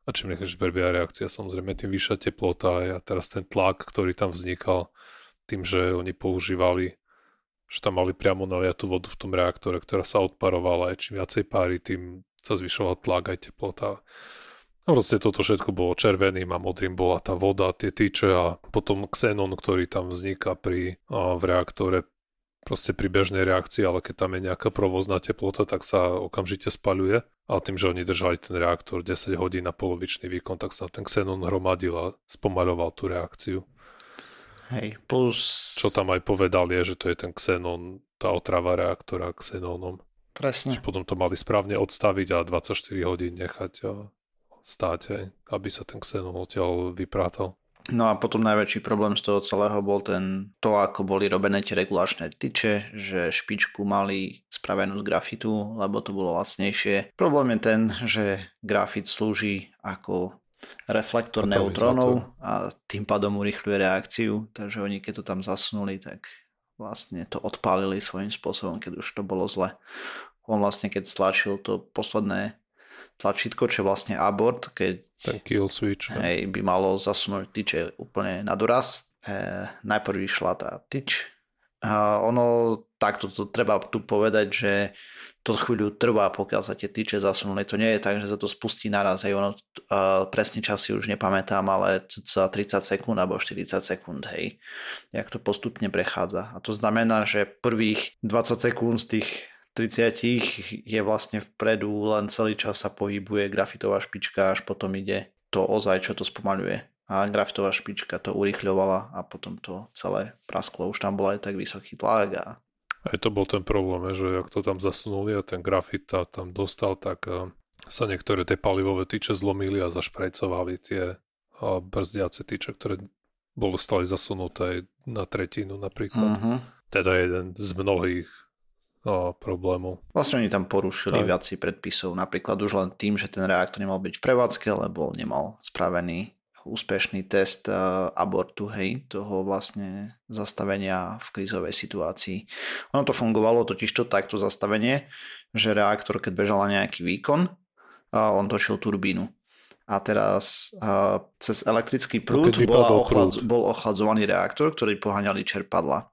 A čím rýchlejšie prebieha reakcia, samozrejme, tým vyššia teplota. A teraz ten tlak, ktorý tam vznikal tým, že oni používali, že tam mali priamo naliatú vodu v tom reaktore, ktorá sa odparovala, aj čím viacej páry, tým sa zvyšoval tlak aj teplota. A proste toto všetko bolo červeným a modrým bola tá voda, tie tyče a potom xenón, ktorý tam vzniká v reaktore, proste pri bežnej reakcii, ale keď tam je nejaká provozná teplota, tak sa okamžite spaľuje. A tým, že oni držali ten reaktor 10 hodín na polovičný výkon, tak sa ten xenón hromadil a spomaľoval tú reakciu. Hej, plus... Čo tam aj povedal je, že to je ten xenón, tá otrava reaktora xenónom. Presne. Potom to mali správne odstaviť a 24 hodín nechať stáť, aby sa ten xenón odtiaľ vyprátal. No a potom najväčší problém z toho celého bol to, ako boli robené tie regulačné tyče, že špičku mali spravenú z grafitu, lebo to bolo lacnejšie. Problém je ten, že grafit slúži ako reflektor neutrónov a tým pádom urýchľuje reakciu, takže oni keď to tam zasunuli, tak vlastne to odpálili svojím spôsobom, keď už to bolo zle. On vlastne keď stlačil to posledné tlačítko, čo vlastne abort, keď ten kill switch, hej, by malo zasunúť tyče úplne na doraz. Najprv išla tá tyč. Ono, takto to treba tu povedať, že to chvíľu trvá, pokiaľ sa tie tyče zasunuli. To nie je tak, že sa to spustí naraz. Hej, ono, presný čas si už nepamätám, ale cca 30 sekúnd alebo 40 sekúnd, hej, jak to postupne prechádza. A to znamená, že prvých 20 sekúnd z tých 30 je vlastne vpredu, len celý čas sa pohybuje grafitová špička, až potom ide to ozaj, čo to spomaľuje. A grafitová špička to urýchľovala a potom to celé prasklo. Už tam bol aj tak vysoký tlak. Aj to bol ten problém, že ak to tam zasunuli a ten grafit tam dostal, tak sa niektoré tie palivové tyče zlomili a zašprejcovali tie brzdiace tyče, ktoré boli stále zasunuté na tretinu napríklad. Mm-hmm. Teda jeden z mnohých problémov. Vlastne oni tam porušili viacej predpisov, napríklad už len tým, že ten reaktor nemal byť v prevádzke, lebo nemal spravený úspešný test abortu, hej, toho vlastne zastavenia v krízovej situácii. Ono to fungovalo totižto takto zastavenie, že reaktor, keď bežal na nejaký výkon, on točil turbínu. A teraz cez elektrický prúd bol ochladzovaný reaktor, ktorý poháňali čerpadla.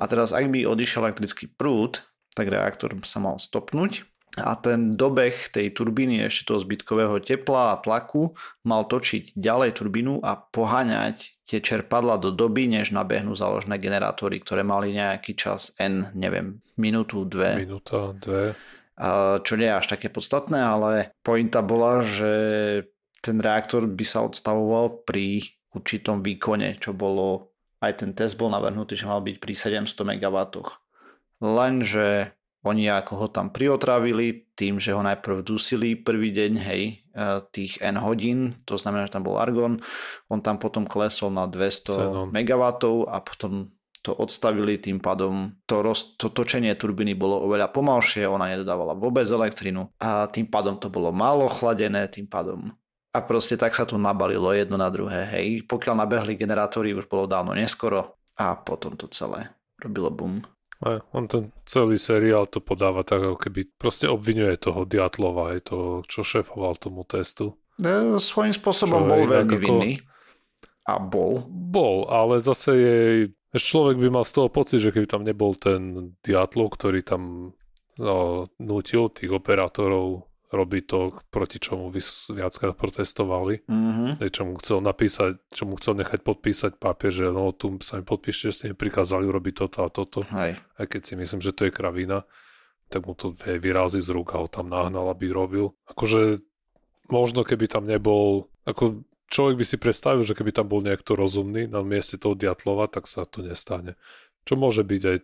A teraz, ak by odišiel elektrický prúd, tak reaktor sa mal stopnúť a ten dobeh tej turbíny ešte toho zbytkového tepla a tlaku mal točiť ďalej turbínu a poháňať tie čerpadla do doby, než nabehnú záložné generátory, ktoré mali nejaký čas N, neviem, minútu, dve. Minúta, dve. Čo nie je až také podstatné, ale pointa bola, že ten reaktor by sa odstavoval pri určitom výkone, čo bolo... Aj ten test bol navrhnutý, že mal byť pri 700 MW. Lenže oni ako ho tam priotravili tým, že ho najprv dusili prvý deň, hej, tých N hodín, to znamená, že tam bol argon, on tam potom klesol na 200 MW a potom to odstavili, tým pádom to točenie turbíny bolo oveľa pomalšie, ona nedodávala vôbec elektrinu a tým pádom to bolo málo chladené, tým pádom... A proste tak sa to nabalilo jedno na druhé, hej. Pokiaľ nabehli generátory, už bolo dávno neskoro a potom to celé robilo bum. On ten celý seriál to podáva tak, ako keby proste obvinuje toho Diatlova, aj toho, čo šéfoval tomu testu. Svojím spôsobom bol veľmi vinný. A bol. Bol, ale zase človek by mal z toho pocit, že keby tam nebol ten Diatlov, ktorý tam nútil tých operátorov robí to, proti čomu viackrát protestovali. Mm-hmm. Čomu chcel nechať podpísať papier, že no tu sa mi podpíšte, že ste mi prikázali urobiť toto a toto. Hej. Aj keď si myslím, že to je kravina, tak mu to vyrazí z rúk a ho tam nahnal, aby robil. Akože možno keby tam nebol, ako človek by si predstavil, že keby tam bol niekto rozumný na mieste toho Diatlova, tak sa to nestane. Čo môže byť aj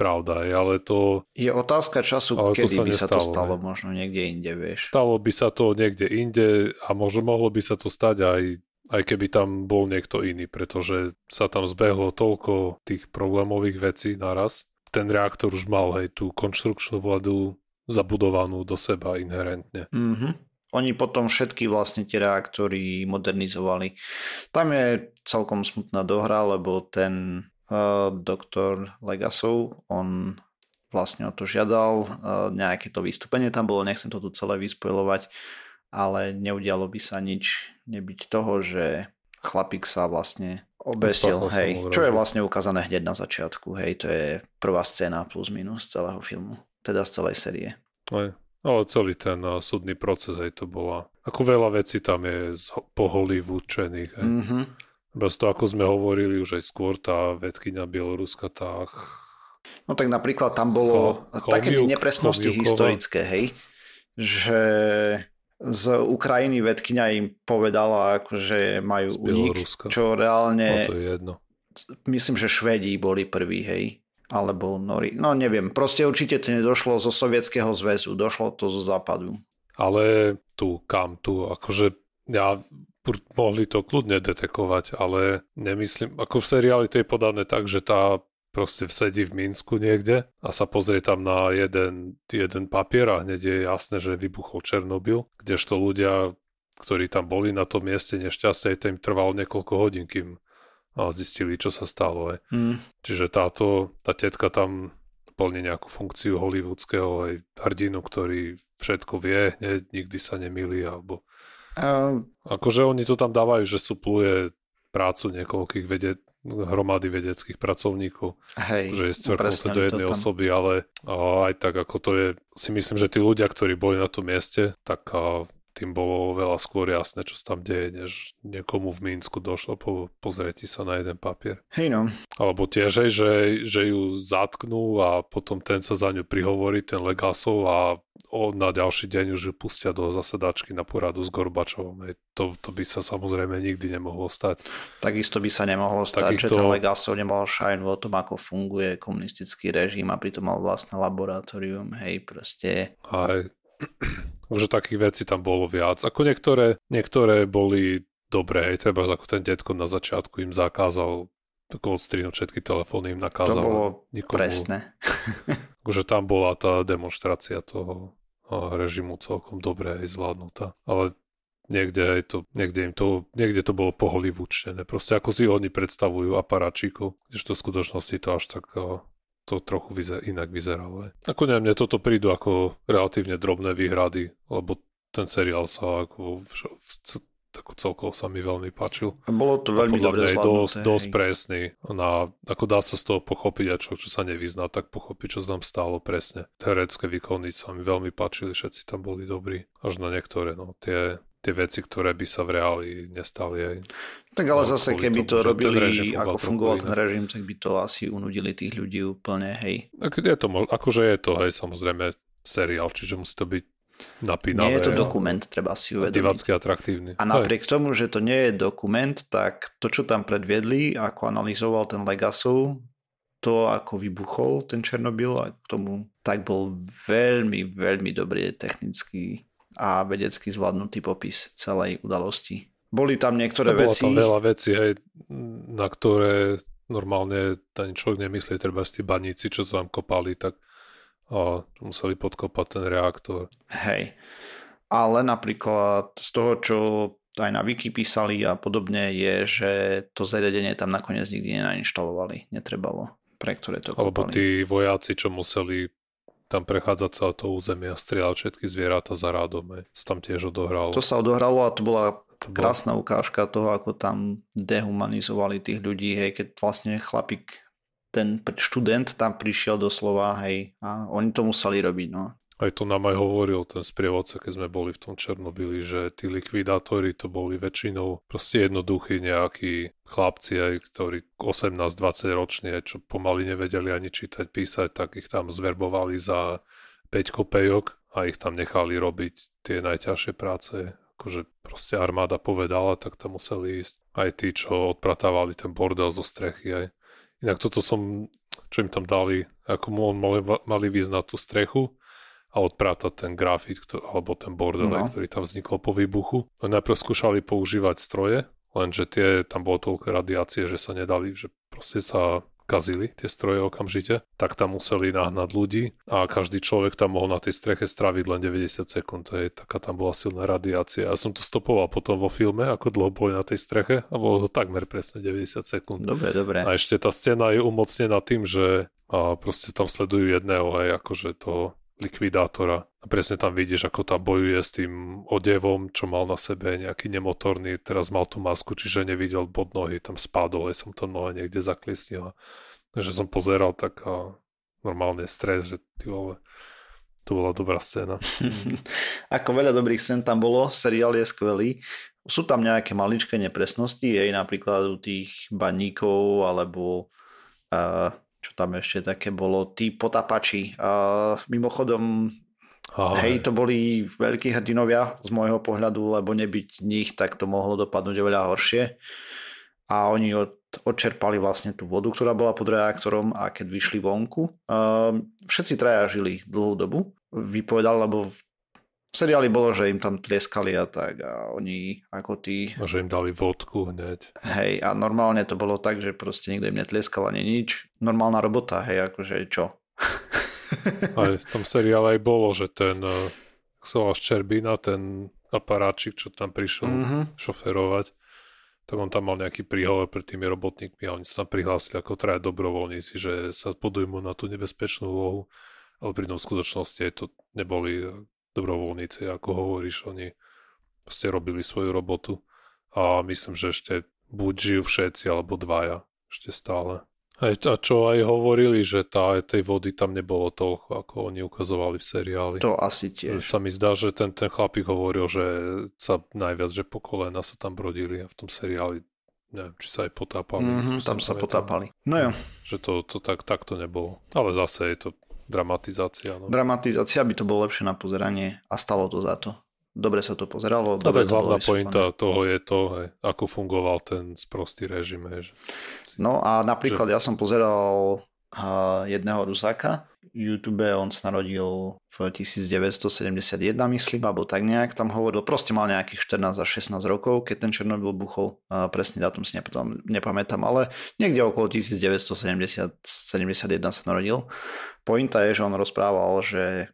pravda, ale to... Je otázka času, kedy by sa to stalo, možno niekde inde, vieš. Stalo by sa to niekde inde a možno mohlo by sa to stať aj keby tam bol niekto iný, pretože sa tam zbehlo toľko tých problémových vecí naraz. Ten reaktor už mal aj tú konštrukčnú vladu zabudovanú do seba inherentne. Mhm. Oni potom všetky vlastne tie reaktory modernizovali. Tam je celkom smutná dohra, lebo ten doktor Legasov, on vlastne o to žiadal, nejaké to vystúpenie tam bolo, nechcem to tu celé vyspojľovať, ale neudialo by sa nič nebyť toho, že chlapík sa vlastne obesil, hej, čo je vlastne ukázané hneď na začiatku, hej, to je prvá scéna plus minus celého filmu, teda z celej série. Ale celý ten súdny proces, hej, to bola, ako veľa vecí tam je po Hollywoodčených, hej. Mm-hmm. Prosto ako sme hovorili už aj skôr, tá vedkyňa Bieloruska, tá... No tak napríklad tam bolo také nepresnosti historické, hej, že z Ukrajiny vedkyňa im povedala, že majú únik, čo reálne... No to je jedno. Myslím, že Švédi boli prví, hej, alebo Nóri. No neviem, proste určite to nedošlo zo Sovietskeho zväzu, došlo to zo západu. Ale tu, akože ja... mohli to kľudne detekovať, ale nemyslím, ako v seriáli to je podané tak, že tá proste sedí v Minsku niekde a sa pozrie tam na jeden papier a hneď je jasné, že vybuchol Černobyl, kdežto ľudia, ktorí tam boli na tom mieste nešťastia, tým trvalo niekoľko hodín, kým zistili, čo sa stalo. Čiže tá tetka tam plní nejakú funkciu hollywoodského aj hrdinu, ktorý všetko vie, nikdy sa nemýli, alebo akože oni to tam dávajú, že supluje prácu niekoľkých hromady vedeckých pracovníkov, hej, že je stvrknuté do jednej osoby, ale aj tak ako to je, si myslím, že tí ľudia, ktorí boli na tom mieste, tak tým bolo veľa skôr jasné, čo sa tam deje, než niekomu v Mínsku došlo pozrieť sa na jeden papier. Hej no. Alebo tiež, že ju zatknú a potom ten sa za ňu prihovorí, ten Legasov, a na ďalší deň už ju pustia do zasedačky na poradu s Gorbačovom. To by sa samozrejme nikdy nemohlo stať. Takisto by sa nemohlo stať, že ten Legasov nemal šajnu o tom, ako funguje komunistický režim a pritom mal vlastné laboratórium, hej, proste. Aj už takých vecí tam bolo viac. Ako niektoré boli dobré, treba, ako ten detko na začiatku im zakázal cold stream, všetky telefóny im nakázal. To bolo nikomu. Presné. Akože tam bola tá demonštrácia toho režimu celkom dobré aj zvládnutá. Ale niekde to bolo po hollywoodčené. Proste ako si oni predstavujú aparáčikov, kdežto v skutočnosti to až tak to trochu inak vyzeralo. Ako neviem, mne toto prídu ako relatívne drobné výhrady, lebo ten seriál sa ako celkovo sa mi veľmi páčil. Bolo to veľmi dobre zvládnuté. Dosť presný. Ako dá sa z toho pochopiť, a čo sa nevyzná, tak pochopiť, čo sa tam stálo presne. Herecké výkony sa mi veľmi páčili, všetci tam boli dobrí. Až na niektoré, tie veci, ktoré by sa v reáli nestali aj. Tak ale zase, keby to robili, ako fungoval ten režim, tak by to asi unudili tých ľudí úplne, hej. Je to, samozrejme, seriál, čiže musí to byť napínavé. Nie je to dokument, treba si uvedomiť. Divácky atraktívny. A napriek tomu, že to nie je dokument, tak to, čo tam predviedli, ako analyzoval ten Legasov, to, ako vybuchol ten Černobyl, a k tomu, tak bol veľmi, veľmi dobrý technický a vedecky zvládnutý popis celej udalosti. Boli tam niektoré veci. Bolo tam veľa vecí, na ktoré normálne ten človek nemyslí, treba z tí baníci, čo to tam kopali, tak museli podkopať ten reaktor. Hej. Ale napríklad z toho, čo aj na Wiki písali a podobne, je, že to zariadenie tam nakoniec nikdy nenainštalovali. Netrebalo, pre ktoré to kopali. Alebo tí vojaci, čo museli tam prechádza celé to územie a strieľa všetky zvieratá za radom. Tam tiež odohralo. To sa odohralo a to bola krásna ukážka toho, ako tam dehumanizovali tých ľudí, hej, keď vlastne chlapík, ten študent tam prišiel doslova, hej, a oni to museli robiť, no. Aj to nám aj hovoril ten sprievodca, keď sme boli v tom Černobyli, že tí likvidátori to boli väčšinou proste jednoduchí nejakí chlapci, aj ktorí 18-20 roční, čo pomaly nevedeli ani čítať, písať, tak ich tam zverbovali za 5 kopejok a ich tam nechali robiť tie najťažšie práce. Akože proste armáda povedala, tak tam museli ísť. Aj tí, čo odpratávali ten bordel zo strechy, aj. Inak toto čo im tam dali, ako mali výjsť na tú strechu a odprátať ten grafit, alebo ten bordel, ktorý tam vzniklo po výbuchu. Najprv skúšali používať stroje, lenže tam bolo toľko radiácie, že sa nedali, že proste sa kazili tie stroje okamžite. Tak tam museli nahnať ľudí a každý človek tam mohol na tej streche stráviť len 90 sekúnd. Taká tam bola silná radiácia. Ja som to stopoval potom vo filme, ako dlho boli na tej streche, a bolo to takmer presne 90 sekúnd. Dobre. A ešte tá stena je umocnená tým, že proste tam sledujú jedného, akože to likvidátora. A presne tam vidíš, ako tam bojuje s tým odevom, čo mal na sebe, nejaký nemotorný, teraz mal tú masku, čiže nevidel bod nohy, tam spadol, som to noha niekde zaklesnila. Takže som pozeral tak normálne stres, že to bola dobrá scéna. Ako veľa dobrých scén tam bolo, seriál je skvelý. Sú tam nejaké maličké nepresnosti, napríklad u tých baníkov, alebo čo tam ešte také bolo, tí potapači. Mimochodom, to boli veľkí hrdinovia z môjho pohľadu, lebo nebyť nich, tak to mohlo dopadnúť oveľa horšie. A oni odčerpali vlastne tú vodu, ktorá bola pod reaktorom, a keď vyšli vonku, všetci traja žili dlhú dobu. Vypovedal, lebo V seriáli bolo, že im tam tlieskali a tak a oni ako tí... A že im dali vodku hneď. Hej, a normálne to bolo tak, že proste nikto im netlieskal ani nič. Normálna robota, hej, akože čo? Aj v tom seriále aj bolo, že ten Soláš Čerbina, ten aparáčik, čo tam prišiel šoferovať, tak on tam mal nejaký príhovor pred tými robotníkmi a oni sa tam prihlásili ako traja dobrovoľníci, že sa podujmú na tú nebezpečnú úlohu, ale pri tom skutočnosti aj to neboli dobrovoľníci, ako hovoríš, oni proste robili svoju robotu a myslím, že ešte buď žijú všetci, alebo dvaja ešte stále. A čo aj hovorili, že tej vody tam nebolo toľko, ako oni ukazovali v seriáli. To asi tiež. Sa mi zdá, že ten chlapík hovoril, že sa najviac, že po kolena sa tam brodili a v tom seriáli, neviem, či sa aj potápali. Tam sa potápali. No jo. Že to tak to nebolo. Ale zase je to dramatizácia. No. Dramatizácia by to bolo lepšie na pozeranie a stalo to za to. Dobre sa to pozeralo. Dobre, tak hlavná pointa toho je to, hej, ako fungoval ten sprostý režim. Hej, no a napríklad ja som pozeral jedného Rusáka v YouTube, on sa narodil v 1971, myslím, alebo tak nejak tam hovoril, proste mal nejakých 14 až 16 rokov, keď ten Černobyl buchol, presný dátum si nepamätám, ale niekde okolo 1970-71 sa narodil. Pointa je, že on rozprával, že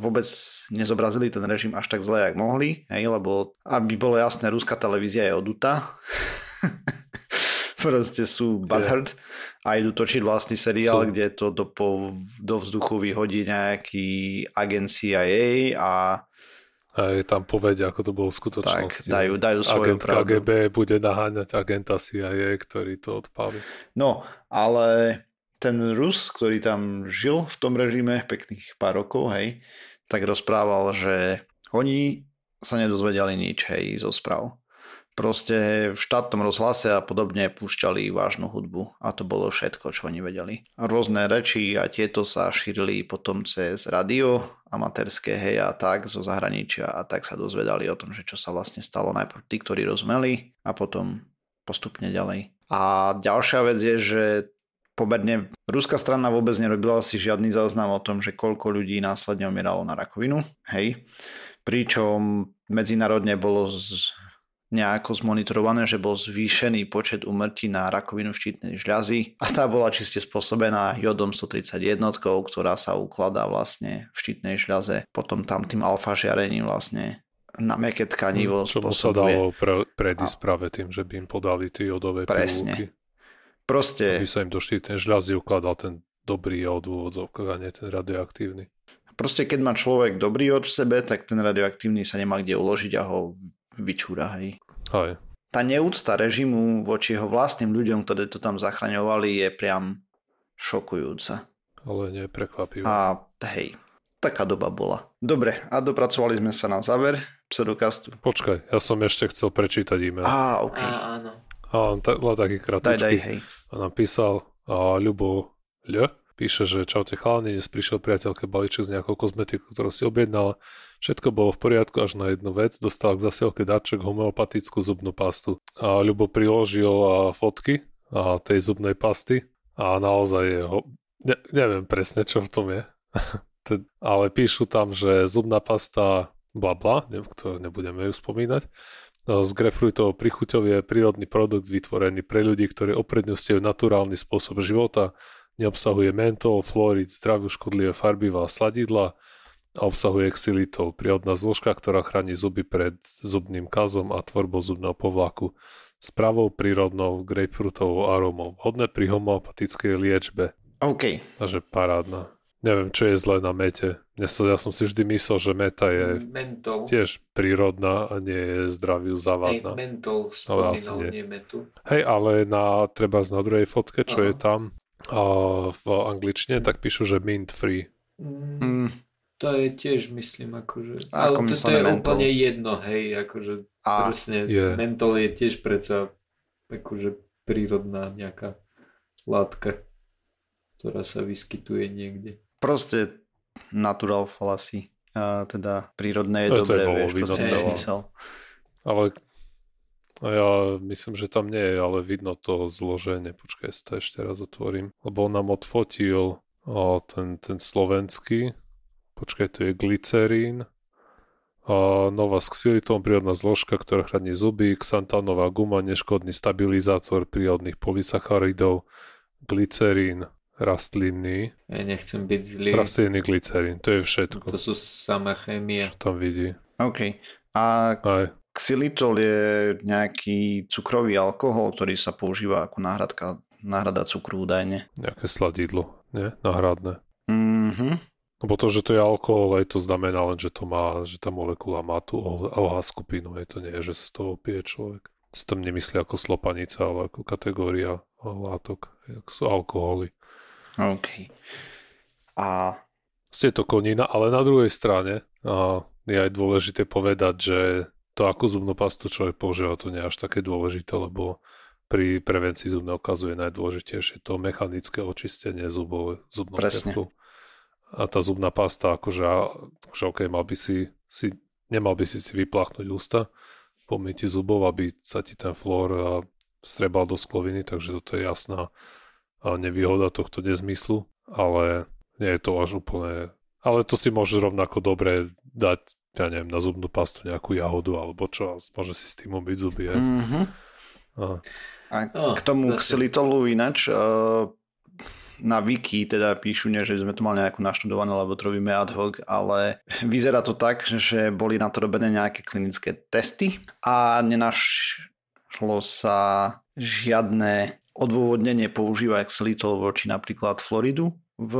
vôbec nezobrazili ten režim až tak zle, jak mohli, hej, lebo aby bolo jasné, ruská televízia je odutá. Proste sú butthurt a idú točiť vlastný seriál, kde to do vzduchu vyhodí nejaký agent CIA a tam povedia, ako to bolo v skutočnosti. Tak, dajú svoju agent pravdu. KGB bude naháňať agenta CIA, ktorý to odpáli. No, ale ten Rus, ktorý tam žil v tom režime pekných pár rokov, hej, tak rozprával, že oni sa nedozvedeli nič, hej, zo správ. Proste v štátnom rozhlase a podobne púšťali vážnu hudbu a to bolo všetko, čo oni vedeli. Rôzne reči a tieto sa šírili potom cez rádio amatérske, hej, a tak zo zahraničia a tak sa dozvedali o tom, že čo sa vlastne stalo, najprv tí, ktorí rozumeli a potom postupne ďalej. A ďalšia vec je, že poberne ruská strana vôbec nerobila si žiadny záznam o tom, že koľko ľudí následne umieralo na rakovinu, hej, pričom medzinárodne bolo nejako zmonitorované, že bol zvýšený počet úmrtí na rakovinu štítnej žľazy a tá bola čiste spôsobená jodom 131, ktorá sa ukladá vlastne v štítnej žľaze. Potom tam tým alfa žiarením vlastne na mäkké tkanivo spôsobuje. Čo sa dalo predísť práve tým, že by im podali tie jodové pilulky. Proste. Aby sa im do štítnej žľazy ukladal ten dobrý jod v úvodzovkách a nie ten radioaktívny. Proste keď má človek dobrý jod v sebe, tak ten radioaktívny sa nemá kde uložiť a ho vyčúra, hej. Hej. Tá neúcta režimu voči jeho vlastným ľuďom, ktoré to tam zachraňovali, je priam šokujúca. Ale nie prekvapivá. A hej, taká doba bola. Dobre, a dopracovali sme sa na záver pseudokastu. Počkaj, ja som ešte chcel prečítať e-mail. Á, ok. A on bol taký kratučký. Daj, hej. A nám písal Ľubo Ľ. Píše, že čaute chalani, dnes prišiel priateľke balíček z nejakou kozmetikou, ktorú si objednala. Všetko bolo v poriadku až na jednu vec. Dostal k zasielke darček homeopatickú zubnú pastu. A Ľubo priložil fotky tej zubnej pasty a naozaj je neviem presne, čo v tom je. Ale píšu tam, že zubná pasta blabla, ktorú nebudeme ju spomínať. Z grapefruitovou prichuťou je prírodný produkt vytvorený pre ľudí, ktorí uprednostňujú naturálny spôsob života. Neobsahuje mentol, fluorid, zdraviu škodlivé farbivá sladidla a obsahuje xylitol, prírodná zložka, ktorá chráni zuby pred zubným kazom a tvorbou zubného povlaku s pravou prírodnou grapefruitovou aromou, hodné pri homeopatickej liečbe. OK. Takže parádna. Neviem, čo je zle na mete. Ja som si vždy myslel, že meta je mentol. Tiež prírodná a nie je zdraviu závadná. Hej, mentol spomínal, nie metu. Hej, ale na druhej fotke, čo je tam, v angličtine, tak píšu, že mint free. To je tiež, myslím, akože... Ale to je mentol. Úplne jedno, hej, akože presne, mentol je tiež predsa akože prírodná nejaká látka, ktorá sa vyskytuje niekde. Proste natural fallacy, teda prírodné je dobré, vieš, proste nezmysel. Ale... A ja myslím, že tam nie je, ale vidno to zloženie. Počkaj, sa ešte raz otvorím. Lebo on nám odfotil ten slovenský. Počkaj, tu je glycerín. nová s ksilitom, prírodná zložka, ktorá chráni zuby, xantánová guma, neškodný stabilizátor prírodných polysacharidov, glycerín, rastlinný. Ja nechcem byť zlý. Rastlinný glycerín, to je všetko. To sú sama chémia. Čo tam vidí. OK. A xylitol je nejaký cukrový alkohol, ktorý sa používa ako náhrada cukru údajne. Nejaké sladidlo, nie? Náhradné. Mhm. Lebo to, že to je alkohol, aj to znamená len, že to má, že tá molekula má tú OH skupinu, aj to nie je, že sa z toho pije človek. Si tam nemyslí ako slopanica, ale ako kategória látok, jak sú alkoholy. OK. A je to konina, ale na druhej strane je aj dôležité povedať, že to ako zubnú pastu človek používa, to nie je až také dôležité, lebo pri prevencii zubného kazu je najdôležitejšie to mechanické očistenie zubov, zubnou pestkou. A tá zubná pasta, akože ok, nemal by si vypláchnuť ústa, pomyť ti zubov, aby sa ti ten flór strebal do skloviny, takže toto je jasná nevýhoda tohto nezmyslu, ale nie je to až úplne... Ale to si môže rovnako dobre dať, ja neviem, na zubnú pastu nejakú jahodu, alebo čo, môže si s tým umyť zuby. Mm-hmm. A k tomu xylitolu ináč... Na Wiki teda píšu, nie, že sme to mali nejakú naštudovanú, lebo to robíme ad hoc, ale vyzerá to tak, že boli na to robené nejaké klinické testy a nenašlo sa žiadne odôvodnenie používať xylitol voči napríklad Floridu v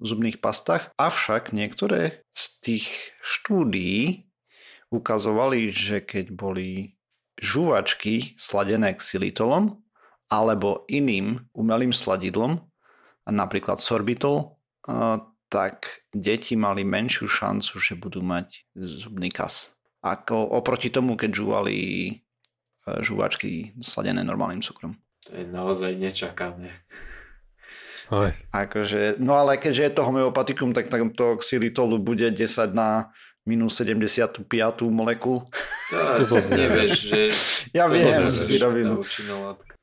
zubných pastách. Avšak niektoré z tých štúdií ukazovali, že keď boli žuvačky sladené xylitolom alebo iným umelým sladidlom, napríklad sorbitol, tak deti mali menšiu šancu, že budú mať zubný kas. Ako oproti tomu, keď žúvali žúvačky sladené normálnym cukrom. To je naozaj nečakané. Akože, no ale keďže je to homeopatikum, tak to xylitolu bude 10 na minus 75 molekul. To nevieš, že... Ja viem, že si robím.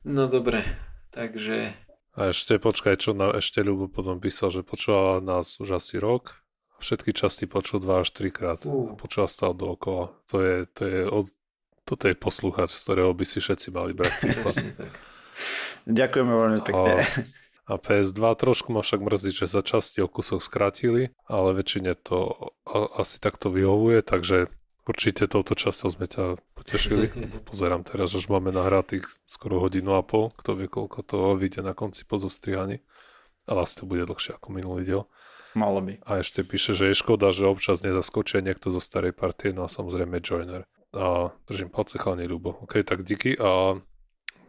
No dobre, takže... A ešte počkaj, čo na ešte Ľubo potom písal, že počúval nás už asi rok. Všetky časti počul 2 až 3 krát. A počúval stále dookola. Toto je posluchač, z ktorého by si všetci mali brať príklad. Ďakujeme veľmi pekne. A PS2 trošku ma však mrzí, že sa časti o kúsok skratili, ale väčšine to asi takto vyhovuje, takže určite touto časťou sme ťa potešili. Pozerám teraz, že máme nahratých skoro 1,5 hodiny. Kto vie, koľko toho vyjde na konci po zostrihaní. Ale asi to bude dlhšie ako minulý diel. Malo by. A ešte píše, že je škoda, že občas nezaskočia niekto zo starej partie, no a samozrejme Joiner. A držím palce, chalani, Ľubo. OK, tak díky. A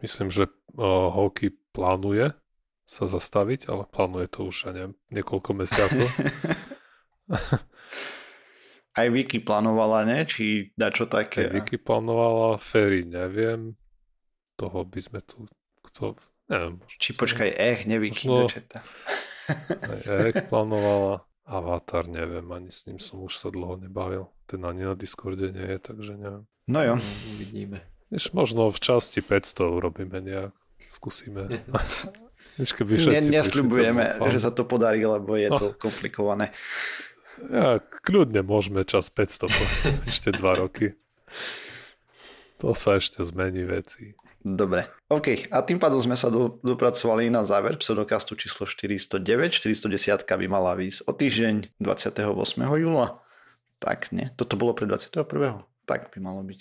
myslím, že Hoki plánuje sa zastaviť, ale plánuje to už, ja neviem, niekoľko mesiacov. Aj Vicky plánovala, ne? Či dačo také? Aj Vicky plánovala, Ferry neviem. Toho by sme tu... Kto, neviem. Či počkaj, ne Vicky dočeta. Aj plánovala. Avatar neviem, ani s ním som už sa dlho nebavil. Ten ani na Discorde nie je, takže neviem. No jo. Uvidíme. Možno v časti 500 urobíme nejak. Skúsime. Nesľubujeme, že sa to podarí, lebo je to komplikované. Ja, kľudne môžeme čas 500 poslať ešte 2 roky. To sa ešte zmení veci. Dobre. OK, a tým pádom sme sa dopracovali na záver pseudokastu číslo 409. 410 by mala výjsť o týždeň 28. júla. Tak nie, toto bolo pre 21. Tak by malo byť.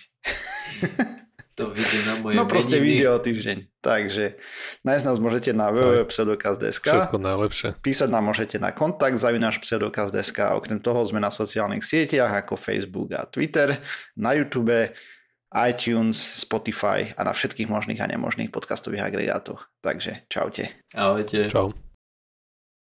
To vidie na moje meniny. No proste video o týždeň. Takže nájsť nás môžete na www.pseudokaz.sk. Všetko najlepšie. Písať nám môžete na kontakt@pseudokaz.sk. Okrem toho sme na sociálnych sieťach ako Facebook a Twitter, na YouTube, iTunes, Spotify a na všetkých možných a nemožných podcastových agregátoch. Takže čaute. Ahojte. Čau.